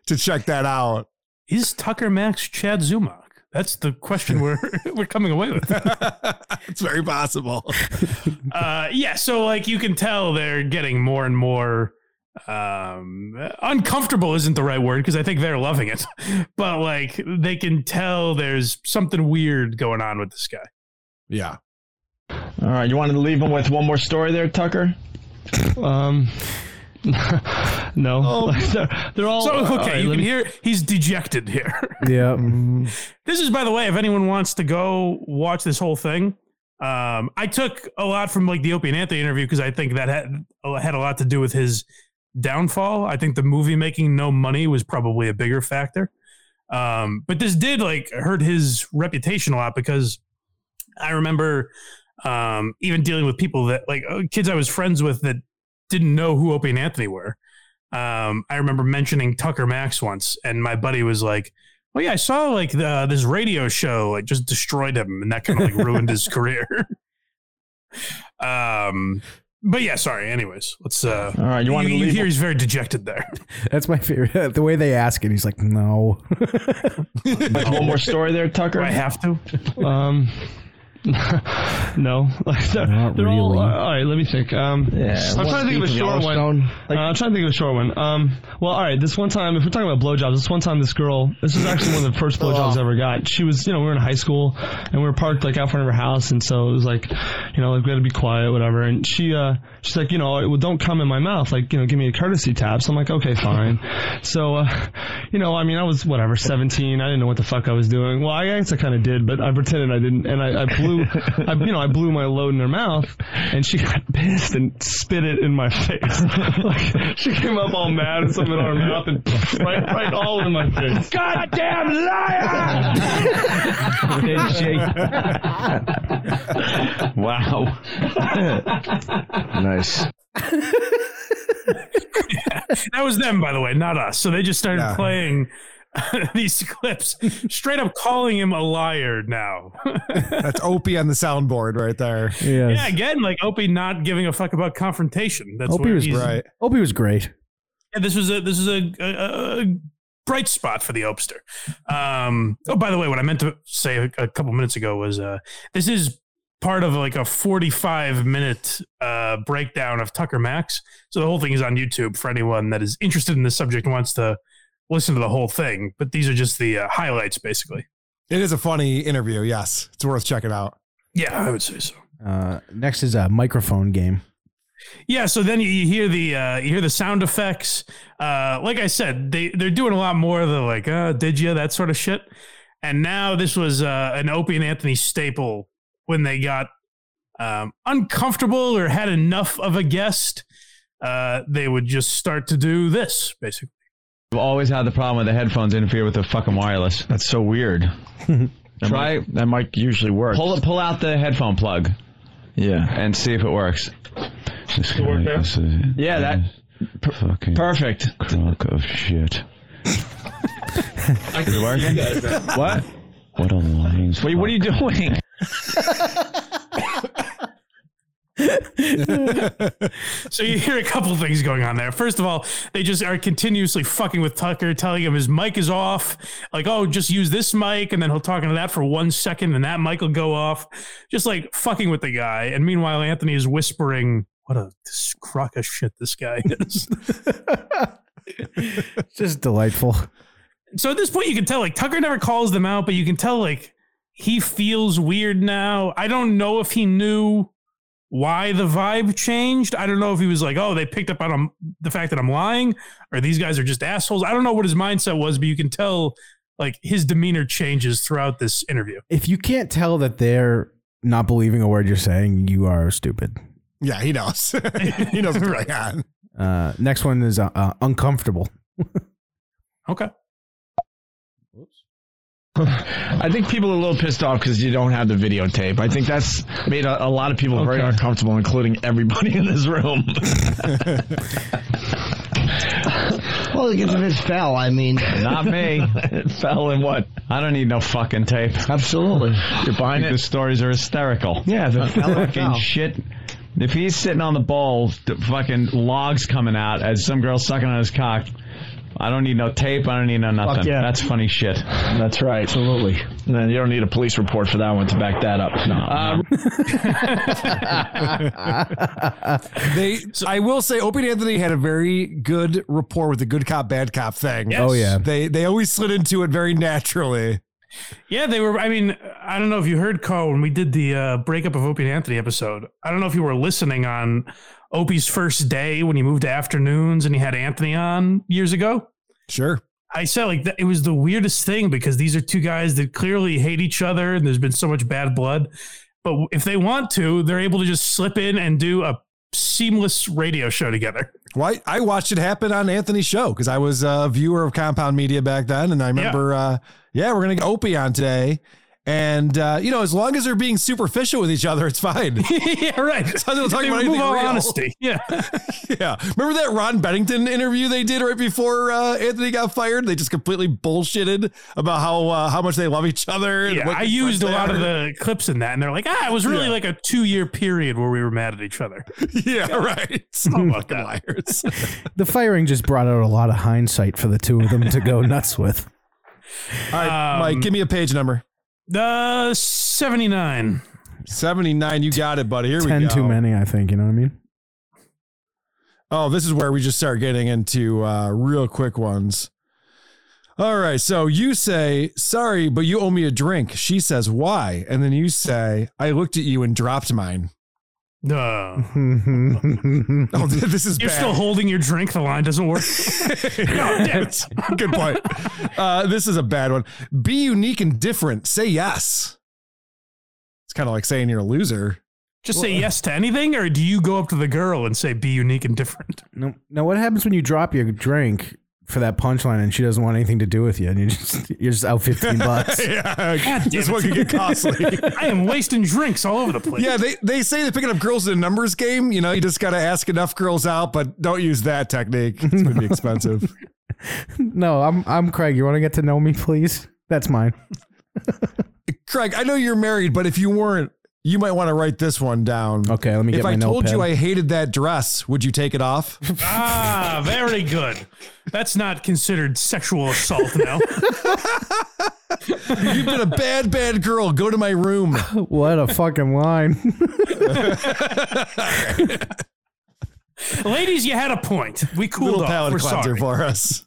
to check that out. Is Tucker Max Chad Zumach? That's the question we're coming away with. It's very possible. Yeah, so like you can tell they're getting more and more uncomfortable. Isn't the right word because I think they're loving it, but like they can tell there's something weird going on with this guy. Yeah. All right. You wanted to leave him with one more story there, Tucker? No. Oh. They're all... So, okay, all right, you can hear he's dejected here. Yeah. This is, by the way, if anyone wants to go watch this whole thing, I took a lot from like the Opie and Anthony interview because I think that had a lot to do with his downfall. I think the movie making no money was probably a bigger factor. But this did like hurt his reputation a lot because I remember even dealing with people that like kids I was friends with that didn't know who Opie and Anthony were. I remember mentioning Tucker Max once and my buddy was like, oh yeah, I saw like this radio show like just destroyed him and that kind of like ruined his career. But yeah, sorry. Anyways, let's. All right, you want to leave? Here he's very dejected. There. That's my favorite. The way they ask it, he's like, "No." One more story there, Tucker. Do I have to. No. They're really. All right, let me think. I'm trying to think of a short one. I'm trying to think of a short one. Well, all right, this one time, if we're talking about blowjobs, this one time this is actually one of the first blowjobs I ever got. She was, we were in high school, and we were parked, out front of her house, and so it was we had to be quiet, whatever, and she's like, don't come in my mouth, give me a courtesy tap, so I'm like, okay, fine. So, I was, 17, I didn't know what the fuck I was doing. Well, I guess I kind of did, but I pretended I didn't, and I blew my load in her mouth, and she got pissed and spit it in my face. She came up all mad and something in her mouth and right all in my face. Goddamn liar! Wow. Nice. That was them, by the way, not us. So they just started playing these clips, straight up calling him a liar now. That's Opie on the soundboard right there. Yes. Yeah, again, Opie not giving a fuck about confrontation. That's Opie was right. Opie was great. Yeah, this is a bright spot for the Opster. By the way, what I meant to say a couple minutes ago was this is part of a 45-minute breakdown of Tucker Max. So the whole thing is on YouTube for anyone that is interested in this subject and wants to listen to the whole thing, but these are just the highlights, basically. It is a funny interview, yes. It's worth checking out. Yeah, I would say so. Next is a microphone game. Yeah, so then you hear the sound effects. Like I said, they're doing a lot more of the did you, that sort of shit. And now this was an Opie and Anthony staple when they got uncomfortable or had enough of a guest. They would just start to do this, basically. I've always had the problem with the headphones interfere with the fucking wireless. That's so weird. Try that mic usually works. Pull out the headphone plug. Yeah, and see if it works. This guy, work this is, yeah, that fucking perfect. Crock of shit. Did it work? Yeah. What? What a lying. Wait, what are you doing? So you hear a couple things going on there. First of all, they just are continuously fucking with Tucker, telling him his mic is off. Just use this mic, and then he'll talk into that for 1 second, and that mic will go off. Just fucking with the guy. And meanwhile, Anthony is whispering, "What a crock of shit this guy is." Just delightful. So at this point, you can tell Tucker never calls them out, but you can tell he feels weird now. I don't know if he knew why the vibe changed. I don't know if he was they picked up on the fact that I'm lying, or these guys are just assholes. I don't know what his mindset was, but you can tell his demeanor changes throughout this interview. If you can't tell that they're not believing a word you're saying, you are stupid. Yeah, he knows. He knows what's going on. Next one is uncomfortable. Okay. I think people are a little pissed off because you don't have the videotape. I think that's made a lot of people very uncomfortable, including everybody in this room. Well, because if it fell, not me. It fell in what? I don't need no fucking tape. Absolutely. You're buying it. The stories are hysterical. Yeah, the fucking shit. If he's sitting on the bowl, the fucking log's coming out as some girl's sucking on his cock. I don't need no tape. I don't need no nothing. Yeah. That's funny shit. That's right. Absolutely. And then you don't need a police report for that one to back that up. No. I will say Opie and Anthony had a very good rapport with the good cop, bad cop thing. Yes. Oh, yeah. They always slid into it very naturally. Yeah, they were. I don't know if you heard, Carl, when we did the breakup of Opie and Anthony episode. I don't know if you were listening on Opie's first day when he moved to afternoons and he had Anthony on years ago. Sure. I said like that, it was the weirdest thing because these are two guys that clearly hate each other and there's been so much bad blood, but if they want to, they're able to just slip in and do a seamless radio show together. Well, I watched it happen on Anthony's show because I was a viewer of Compound Media back then. And I remember, we're going to get Opie on today. And, as long as they're being superficial with each other, it's fine. Yeah, right. So they'll talk about anything real. Honesty. Yeah. Yeah. Remember that Ron Bennington interview they did right before Anthony got fired? They just completely bullshitted about how much they love each other. And yeah, I used a lot of the clips in that, and they're like, it was really like a 2-year period where we were mad at each other. Yeah, right. How about that? Liars. The firing just brought out a lot of hindsight for the two of them to go nuts with. All right, Mike, give me a page number. 79. 79, you got it, buddy. Here we go. 10 too many, I think, you know what I mean? Oh, this is where we just start getting into real quick ones. All right, so you say, sorry, but you owe me a drink. She says, why? And then you say, I looked at you and dropped mine. No. Oh, this is You're bad. Still holding your drink. The line doesn't work. No, good point. This is a bad one. Be unique and different. Say yes. It's kind of like saying you're a loser. Just say yes to anything, or do you go up to the girl and say, be unique and different? No. Now, what happens when you drop your drink for that punchline and she doesn't want anything to do with you and you're just out $15? Yeah, this one could get costly. I am wasting drinks all over the place. Yeah, they say they're picking up girls in a numbers game. You know, you just got to ask enough girls out, but don't use that technique. It's going to be expensive. No, I'm Craig. You want to get to know me, please? That's mine. Craig, I know you're married, but if you weren't, you might want to write this one down. Okay, let me get my notepad. If I told you I hated that dress, would you take it off? Ah, very good. That's not considered sexual assault now. You've been a bad, bad girl. Go to my room. What a fucking line. Ladies, you had a point. We cooled Little off. We're sorry. For us.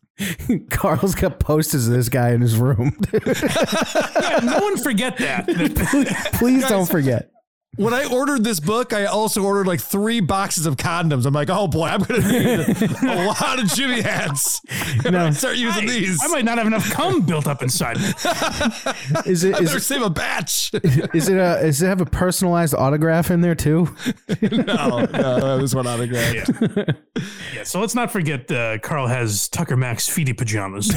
Carl's got posters of this guy in his room. Yeah, no one forget that. Please guys, don't forget. When I ordered this book, I also ordered like 3 boxes of condoms. I'm like, oh boy, I'm going to need a lot of Jimmy hats. No. Start using these. I might not have enough cum built up inside me. I better save a batch. Does it have a personalized autograph in there too? No, this one autograph. Yeah. So let's not forget Carl has Tucker Max feety pajamas.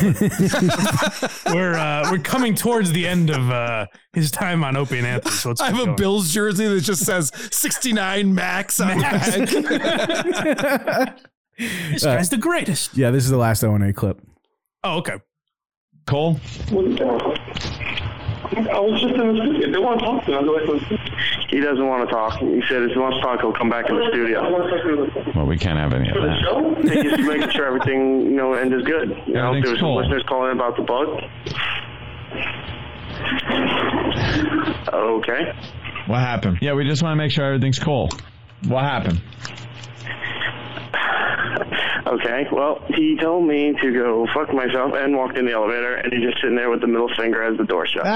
We're coming towards the end of his time on Opie and Anthony. So let's I have a Bills jersey that just says 69 Max on the back. This guy's the greatest. Yeah, this is the last O&A clip. Oh, okay. Cole? I was just in the studio. They want to talk to him. He doesn't want to talk. He said if he wants to talk, he'll come back in the studio. Well, we can't have any of that. They just making sure everything, is good. You know, there was some listeners calling about the bug. Okay. What happened? Yeah, we just want to make sure everything's cool. What happened? Okay, well, he told me to go fuck myself and walked in the elevator, and he's just sitting there with the middle finger as the door shut.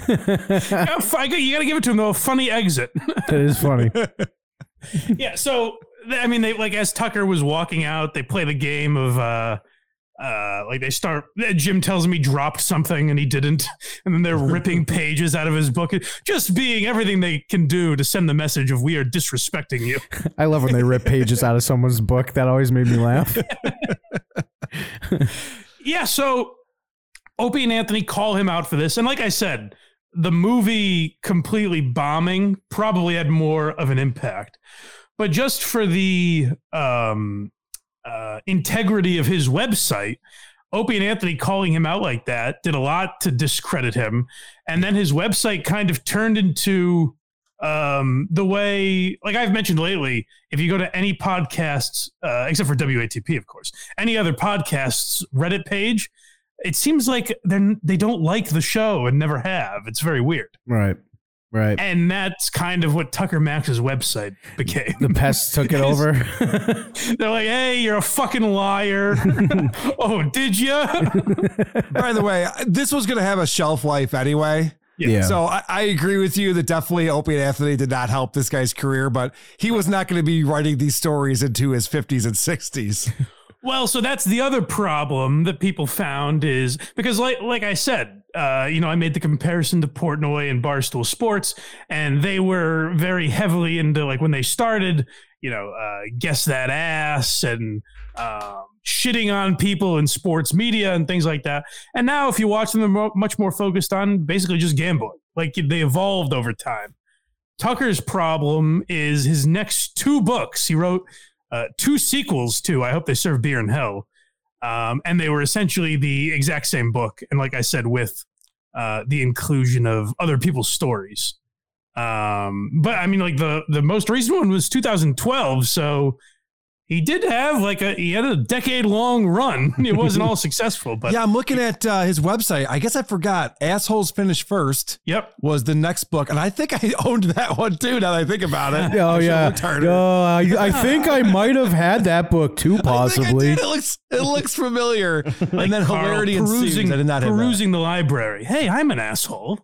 You got to give it to him, though. Funny exit. That is funny. Yeah, so, I mean, they as Tucker was walking out, they play the game of... they start, Jim tells him he dropped something and he didn't. And then they're ripping pages out of his book, just being everything they can do to send the message of we are disrespecting you. I love when they rip pages out of someone's book. That always made me laugh. Yeah. So Opie and Anthony call him out for this. And like I said, the movie completely bombing probably had more of an impact, but just for the, integrity of his website, Opie and Anthony calling him out like that did a lot to discredit him. And then his website kind of turned into the way, like I've mentioned lately, if you go to any podcasts, except for WATP, of course, any other podcasts Reddit page, it seems like they don't like the show and never have. It's very weird. Right. And that's kind of what Tucker Max's website became. The pests took it over. They're like, hey, you're a fucking liar. Oh, did you? By the way, this was going to have a shelf life anyway. Yeah. So I agree with you that definitely Opie and Anthony did not help this guy's career, but he was not going to be writing these stories into his 50s and 60s. Well, so that's the other problem that people found is because like I said, I made the comparison to Portnoy and Barstool Sports, and they were very heavily into like when they started, guess that ass and shitting on people in sports media and things like that. And now if you watch them, they're much more focused on basically just gambling. Like they evolved over time. Tucker's problem is his next two books. He wrote two sequels to I Hope They Serve Beer in Hell. And they were essentially the exact same book. And like I said, with the inclusion of other people's stories. But I mean, like the most recent one was 2012. So he did have he had a decade-long run. It wasn't all successful. But yeah, I'm looking at his website. I guess I forgot. Assholes Finish First. Yep. Was the next book. And I think I owned that one too, now that I think about it. Oh, yeah. I think I might have had that book too, possibly. It looks familiar. And then Carl, hilarity ensues. I did not have that. Perusing the library. Hey, I'm an asshole.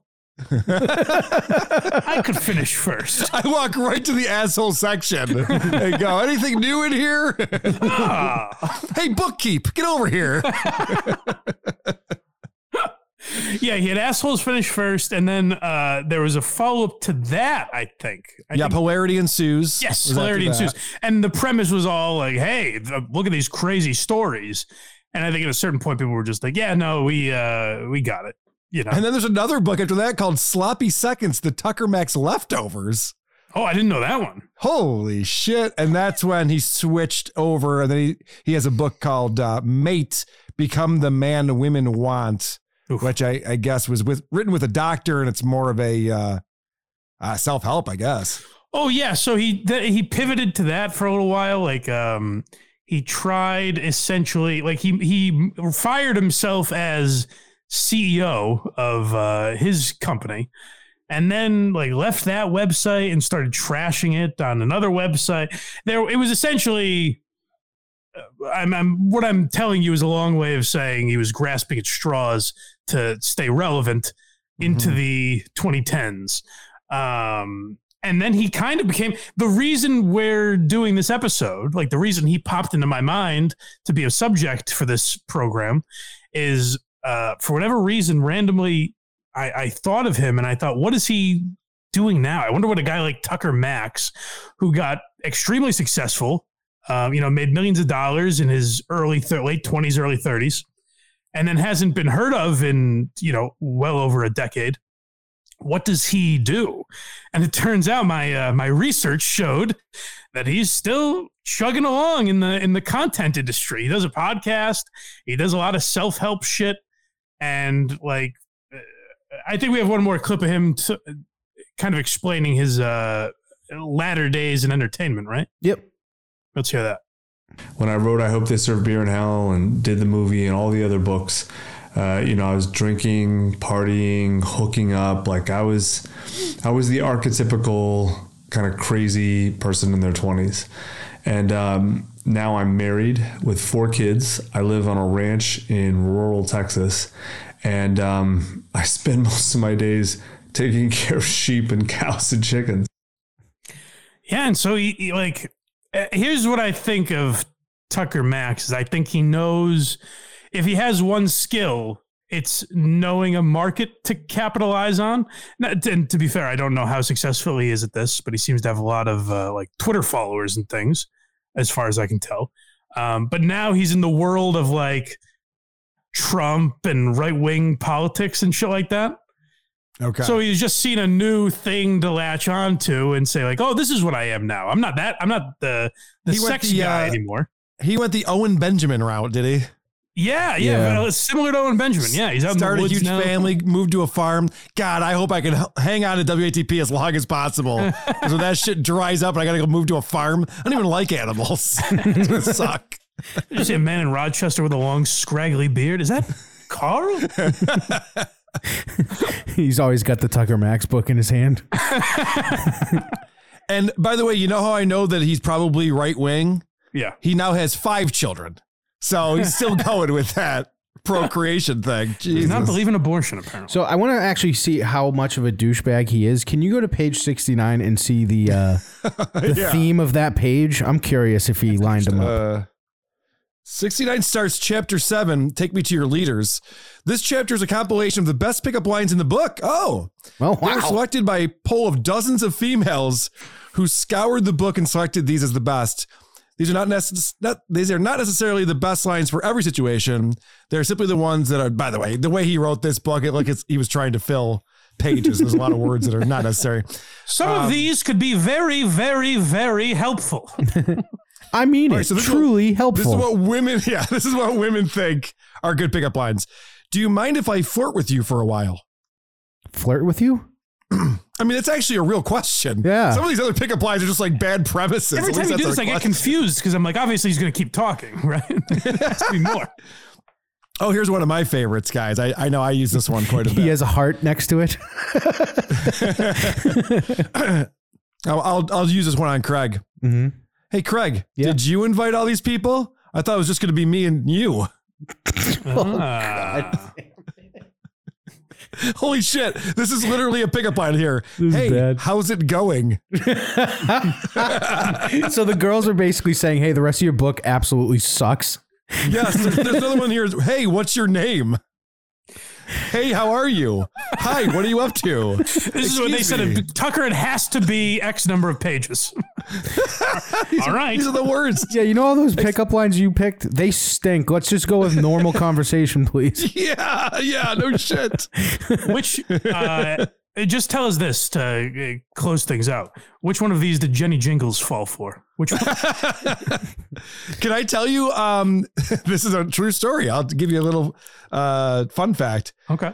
I could finish first. I walk right to the asshole section and go, anything new in here? Hey, bookkeep, get over here. Yeah, he had Assholes Finish First, and then there was a follow-up to that, I think. Hilarity Ensues. Yes, Hilarity Ensues. And the premise was all like, hey, look at these crazy stories. And I think at a certain point, people were just like, yeah, no, we got it. And then there's another book after that called Sloppy Seconds, The Tucker Max Leftovers. Oh, I didn't know that one. Holy shit. And that's when he switched over. And then he has a book called Mate, Become the Man Women Want, oof, which I guess was written with a doctor. And it's more of a self-help, I guess. Oh, yeah. So he pivoted to that for a little while. He tried essentially he fired himself as CEO of his company, and then left that website and started trashing it on another website. It was essentially, what I'm telling you is a long way of saying he was grasping at straws to stay relevant into the 2010s. And then he kind of became the reason we're doing this episode. The reason he popped into my mind to be a subject for this program is, for whatever reason, randomly, I thought of him and I thought, what is he doing now? I wonder what a guy like Tucker Max, who got extremely successful, made millions of dollars in his late 20s, early 30s, and then hasn't been heard of in, well over a decade. What does he do? And it turns out my research showed that he's still chugging along in the content industry. He does a podcast. He does a lot of self-help shit. And I think we have one more clip of him kind of explaining his latter days in entertainment, right? Yep. Let's hear that. When I wrote I Hope They Serve Beer in Hell and did the movie and all the other books, I was drinking, partying, hooking up. I was the archetypical kind of crazy person in their 20s. And now I'm married with 4 kids. I live on a ranch in rural Texas. And I spend most of my days taking care of sheep and cows and chickens. Yeah, and so here's what I think of Tucker Max is I think he knows if he has one skill, it's knowing a market to capitalize on. And to be fair, I don't know how successful he is at this, but he seems to have a lot of Twitter followers and things, as far as I can tell. But now he's in the world of Trump and right-wing politics and shit like that. Okay. So he's just seen a new thing to latch onto and say this is what I am now. I'm not that. I'm not the sexy guy anymore. He went the Owen Benjamin route, did he? Yeah. But similar to Owen Benjamin. Yeah, he's out in the woods. Started a huge family, moved to a farm. God, I hope I can hang on to WATP as long as possible. Because when that shit dries up and I got to go move to a farm, I don't even like animals. It's going to suck. You see a man in Rochester with a long, scraggly beard. Is that Carl? He's always got the Tucker Max book in his hand. And by the way, you know how I know that he's probably right wing? Yeah. He now has 5 children. So he's still going with that. procreation thing. Jesus. He's not believing abortion, apparently. So I want to actually see how much of a douchebag he is. Can you go to page 69 and see the yeah. theme of that page? I'm curious if he lined them up. 69 starts chapter 7, Take Me to Your Leaders. This chapter is a compilation of the best pickup lines in the book. Oh, well, wow. They were selected by a poll of dozens of females who scoured the book and selected these as the best. These are not necessarily the best lines for every situation. They're simply the ones that are, by the way, the way he wrote this book, it looked like he was trying to fill pages. There's a lot of words that are not necessary. Some of these could be very, very, very helpful. I mean, right, helpful. This is what women think are good pickup lines. Do you mind if I flirt with you for a while? Flirt with you? I mean, it's actually a real question. Yeah. Some of these other pickup lines are just like bad premises. Every time you do this, I get confused because I'm like, obviously he's going to keep talking, right? Ask me more. Oh, here's one of my favorites, guys. I know I use this one quite a bit. He has a heart next to it. I'll use this one on Craig. Mm-hmm. Hey, Craig, did you invite all these people? I thought it was just going to be me and you. God. Holy shit. This is literally a pickup line here. Hey, how's it going? So the girls are basically saying, hey, the rest of your book absolutely sucks. Yes. There's another one here. Hey, what's your name? Hey, how are you? Hi, what are you up to? This is what they said. Tucker, it has to be X number of pages. All right. These are the words. Yeah, you know all those pickup lines you picked? They stink. Let's just go with normal conversation, please. Yeah, no shit. Which, just tell us this to close things out. Which one of these did Jenny Jingles fall for? Which one? Can I tell you? This is a true story. I'll give you a little fun fact. Okay.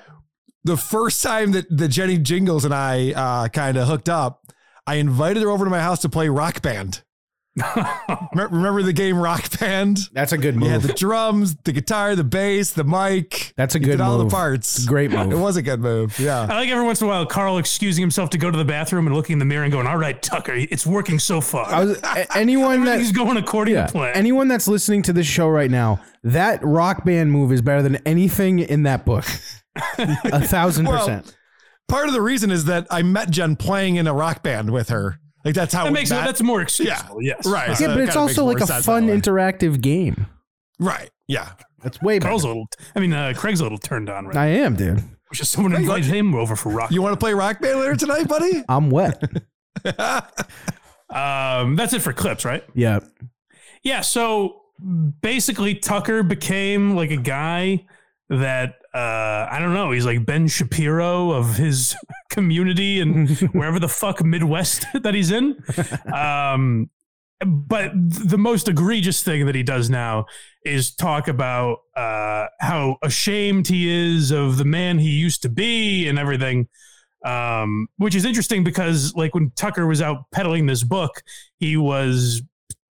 The first time that Jenny Jingles and I kind of hooked up, I invited her over to my house to play Rock Band. Remember the game Rock Band? That's a good move. You had the drums, the guitar, the bass, the mic. That's a good move. All the parts. Great move. It was a good move. Yeah. I like every once in a while Carl excusing himself to go to the bathroom and looking in the mirror and going, "All right, Tucker, it's working so far." Anyone that he's going according to plan. Anyone that's listening to this show right now, that Rock Band move is better than anything in that book. 1,000%. Well, part of the reason is that I met Jen playing in a rock band with her. Like that's how that's more excusable. Yeah. Yes. Right. Yeah, but it's also like a fun interactive game. Right. Yeah. That's way better. Craig's a little turned on right now. I am, dude. Which is someone invited him over for Rock Band. You want to play Rock Band later tonight, buddy? I'm wet. That's it for clips, right? Yeah. Yeah. So basically Tucker became like a guy that I don't know. He's like Ben Shapiro of his community and wherever the fuck Midwest that he's in. But the most egregious thing that he does now is talk about how ashamed he is of the man he used to be and everything. Which is interesting because like when Tucker was out peddling this book, he was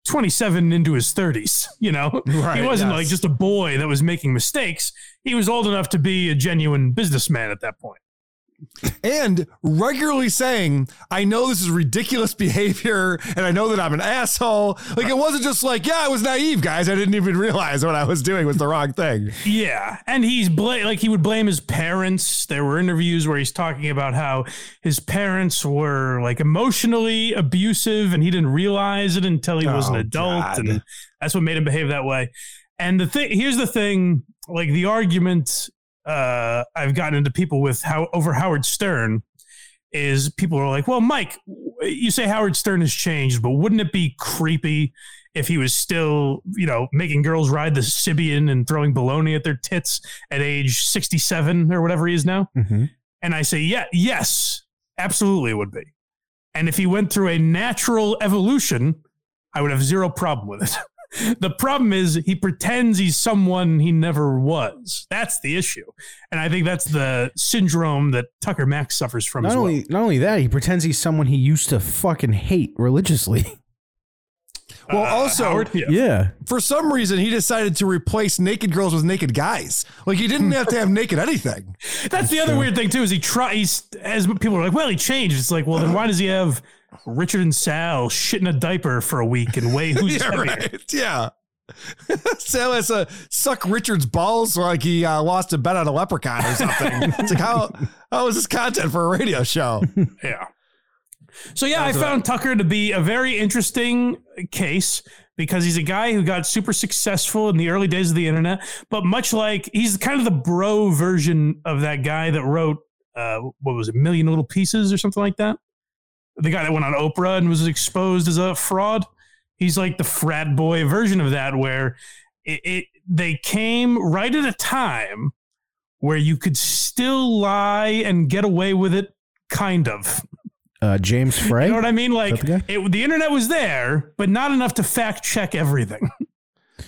27 into his 30s, you know, right, he wasn't like just a boy that was making mistakes. He was old enough to be a genuine businessman at that point. And regularly saying, I know this is ridiculous behavior and I know that I'm an asshole. Like it wasn't just like, I was naive, guys. I didn't even realize what I was doing was the wrong thing. Yeah. And he's he would blame his parents. There were interviews where he's talking about how his parents were like emotionally abusive and he didn't realize it until he was an adult. God. And that's what made him behave that way. And here's the thing, like the argument I've gotten into people with over Howard Stern is people are like, well, Mike, you say Howard Stern has changed, but wouldn't it be creepy if he was still, you know, making girls ride the Sibian and throwing bologna at their tits at age 67 or whatever he is now? Mm-hmm. And I say, yes, absolutely it would be. And if he went through a natural evolution, I would have zero problem with it. The problem is he pretends he's someone he never was. That's the issue. And I think that's the syndrome that Tucker Max suffers from as well. Not only that, he pretends he's someone he used to fucking hate religiously. Well, also, Howard, yeah. For some reason, he decided to replace naked girls with naked guys. Like he didn't have to have naked anything. That's the other weird thing too. Is he tries? As people are like, well, he changed. It's like, well, then why does he have Richard and Sal shit in a diaper for a week and weigh who's heavier? Right. Yeah. So it's a suck Richard's balls like he lost a bet on a leprechaun or something. It's like, how is this content for a radio show? Yeah. So, yeah, I found Tucker to be a very interesting case because he's a guy who got super successful in the early days of the internet. But much like he's kind of the bro version of that guy that wrote, what was it, Million Little Pieces or something like that? The guy that went on Oprah and was exposed as a fraud. He's like the frat boy version of that, where they came right at a time where you could still lie and get away with it, kind of. James Frey? You know what I mean? Like the internet was there, but not enough to fact check everything.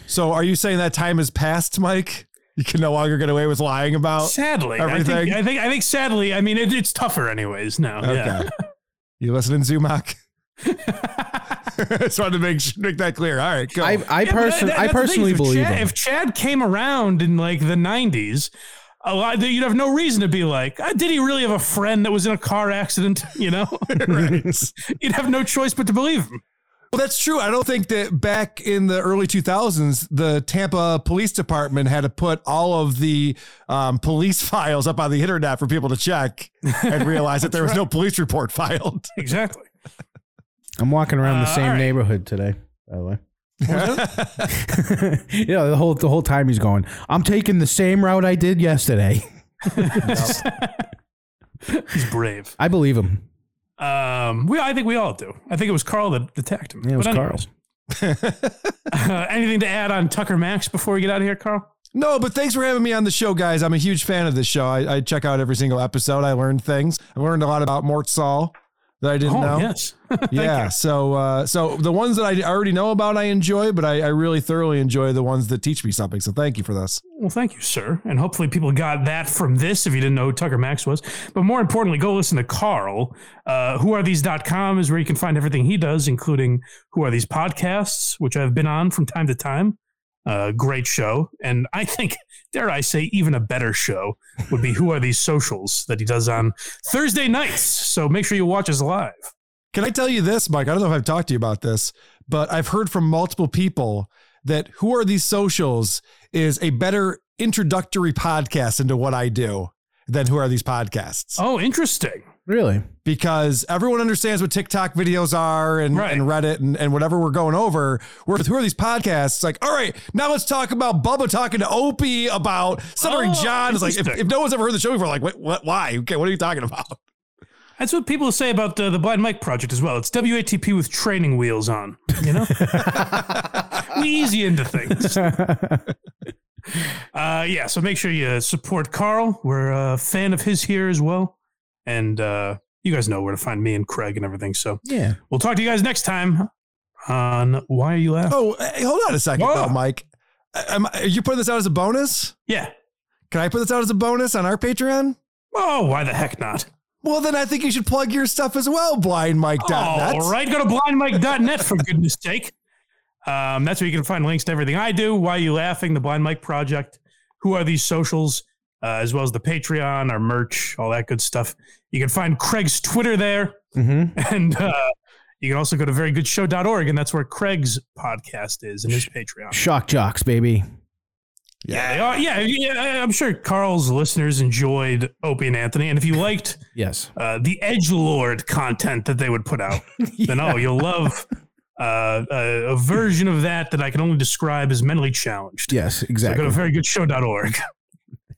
So are you saying that time has passed, Mike? You can no longer get away with lying about sadly everything? I think sadly, I mean, it's tougher anyways now. Okay. Yeah. You listening, Zumach? I just wanted to make that clear. All right, go. I personally believe if Chad came around in like the 90s, a lot, you'd have no reason to be like, did he really have a friend that was in a car accident? You know, you'd have no choice but to believe him. Well, that's true. I don't think that back in the early 2000s, the Tampa Police Department had to put all of the police files up on the internet for people to check and realize that there was no police report filed. Exactly. I'm walking around the same neighborhood today, by the way. Yeah, the whole time he's going, I'm taking the same route I did yesterday. He's brave. I believe him. I think we all do. I think it was Carl that attacked him. Yeah, it was Carl. Anything to add on Tucker Max before we get out of here, Carl? No, but thanks for having me on the show, guys. I'm a huge fan of this show. I check out every single episode. I learn things. I learned a lot about Mort Saul that I didn't know. Yes. Yeah. So the ones that I already know about, I enjoy, but I really thoroughly enjoy the ones that teach me something. So thank you for this. Well, thank you, sir. And hopefully people got that from this. If you didn't know who Tucker Max was, but more importantly, go listen to Carl. Whoarethese.com is where you can find everything he does, including Who Are These Podcasts, which I've been on from time to time. Great show. And I think, dare I say, even a better show would be Who Are These Socials that he does on Thursday nights. So make sure you watch us live. Can I tell you this, Mike? I don't know if I've talked to you about this, but I've heard from multiple people that Who Are These Socials is a better introductory podcast into what I do than Who Are These Podcasts. Oh, interesting. Really? Because everyone understands what TikTok videos are and Reddit and whatever we're going over. Who Are These Podcasts? Like, all right, now let's talk about Bubba talking to Opie about Summering John. It's like, if no one's ever heard the show before, like, what, why? Okay, what are you talking about? That's what people say about the Blind Mike Project as well. It's WATP with training wheels on, you know? We easy into things. Yeah, so make sure you support Carl. We're a fan of his here as well. And you guys know where to find me and Craig and everything. So yeah, we'll talk to you guys next time on Why Are You Laughing? Oh, hey, hold on a second, though, Mike. Are you putting this out as a bonus? Yeah. Can I put this out as a bonus on our Patreon? Oh, why the heck not? Well, then I think you should plug your stuff as well, blindmike.net. All right, go to blindmike.net for goodness sake. That's where you can find links to everything I do, Why Are You Laughing, The Blind Mike Project, Who Are These Socials, as well as the Patreon, our merch, all that good stuff. You can find Craig's Twitter there. Mm-hmm. And you can also go to VeryGoodShow.org, and that's where Craig's podcast is and his Patreon. Shock jocks, baby. Yeah, they are. Yeah, I'm sure Carl's listeners enjoyed Opie and Anthony. And if you liked the edgelord content that they would put out, then you'll love a version of that I can only describe as mentally challenged. Yes, exactly. So go to VeryGoodShow.org.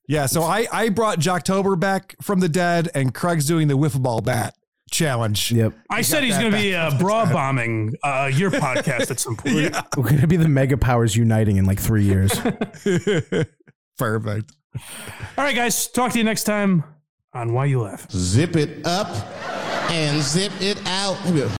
Yeah, so I brought Jocktober back from the dead, and Craig's doing the wiffle ball bat challenge. Yep, I said he's going to be bra bombing your podcast at some point. Yeah. We're going to be the mega powers uniting in like 3 years. Perfect. All right, guys, talk to you next time on Why You Laugh. Zip it up and zip it out.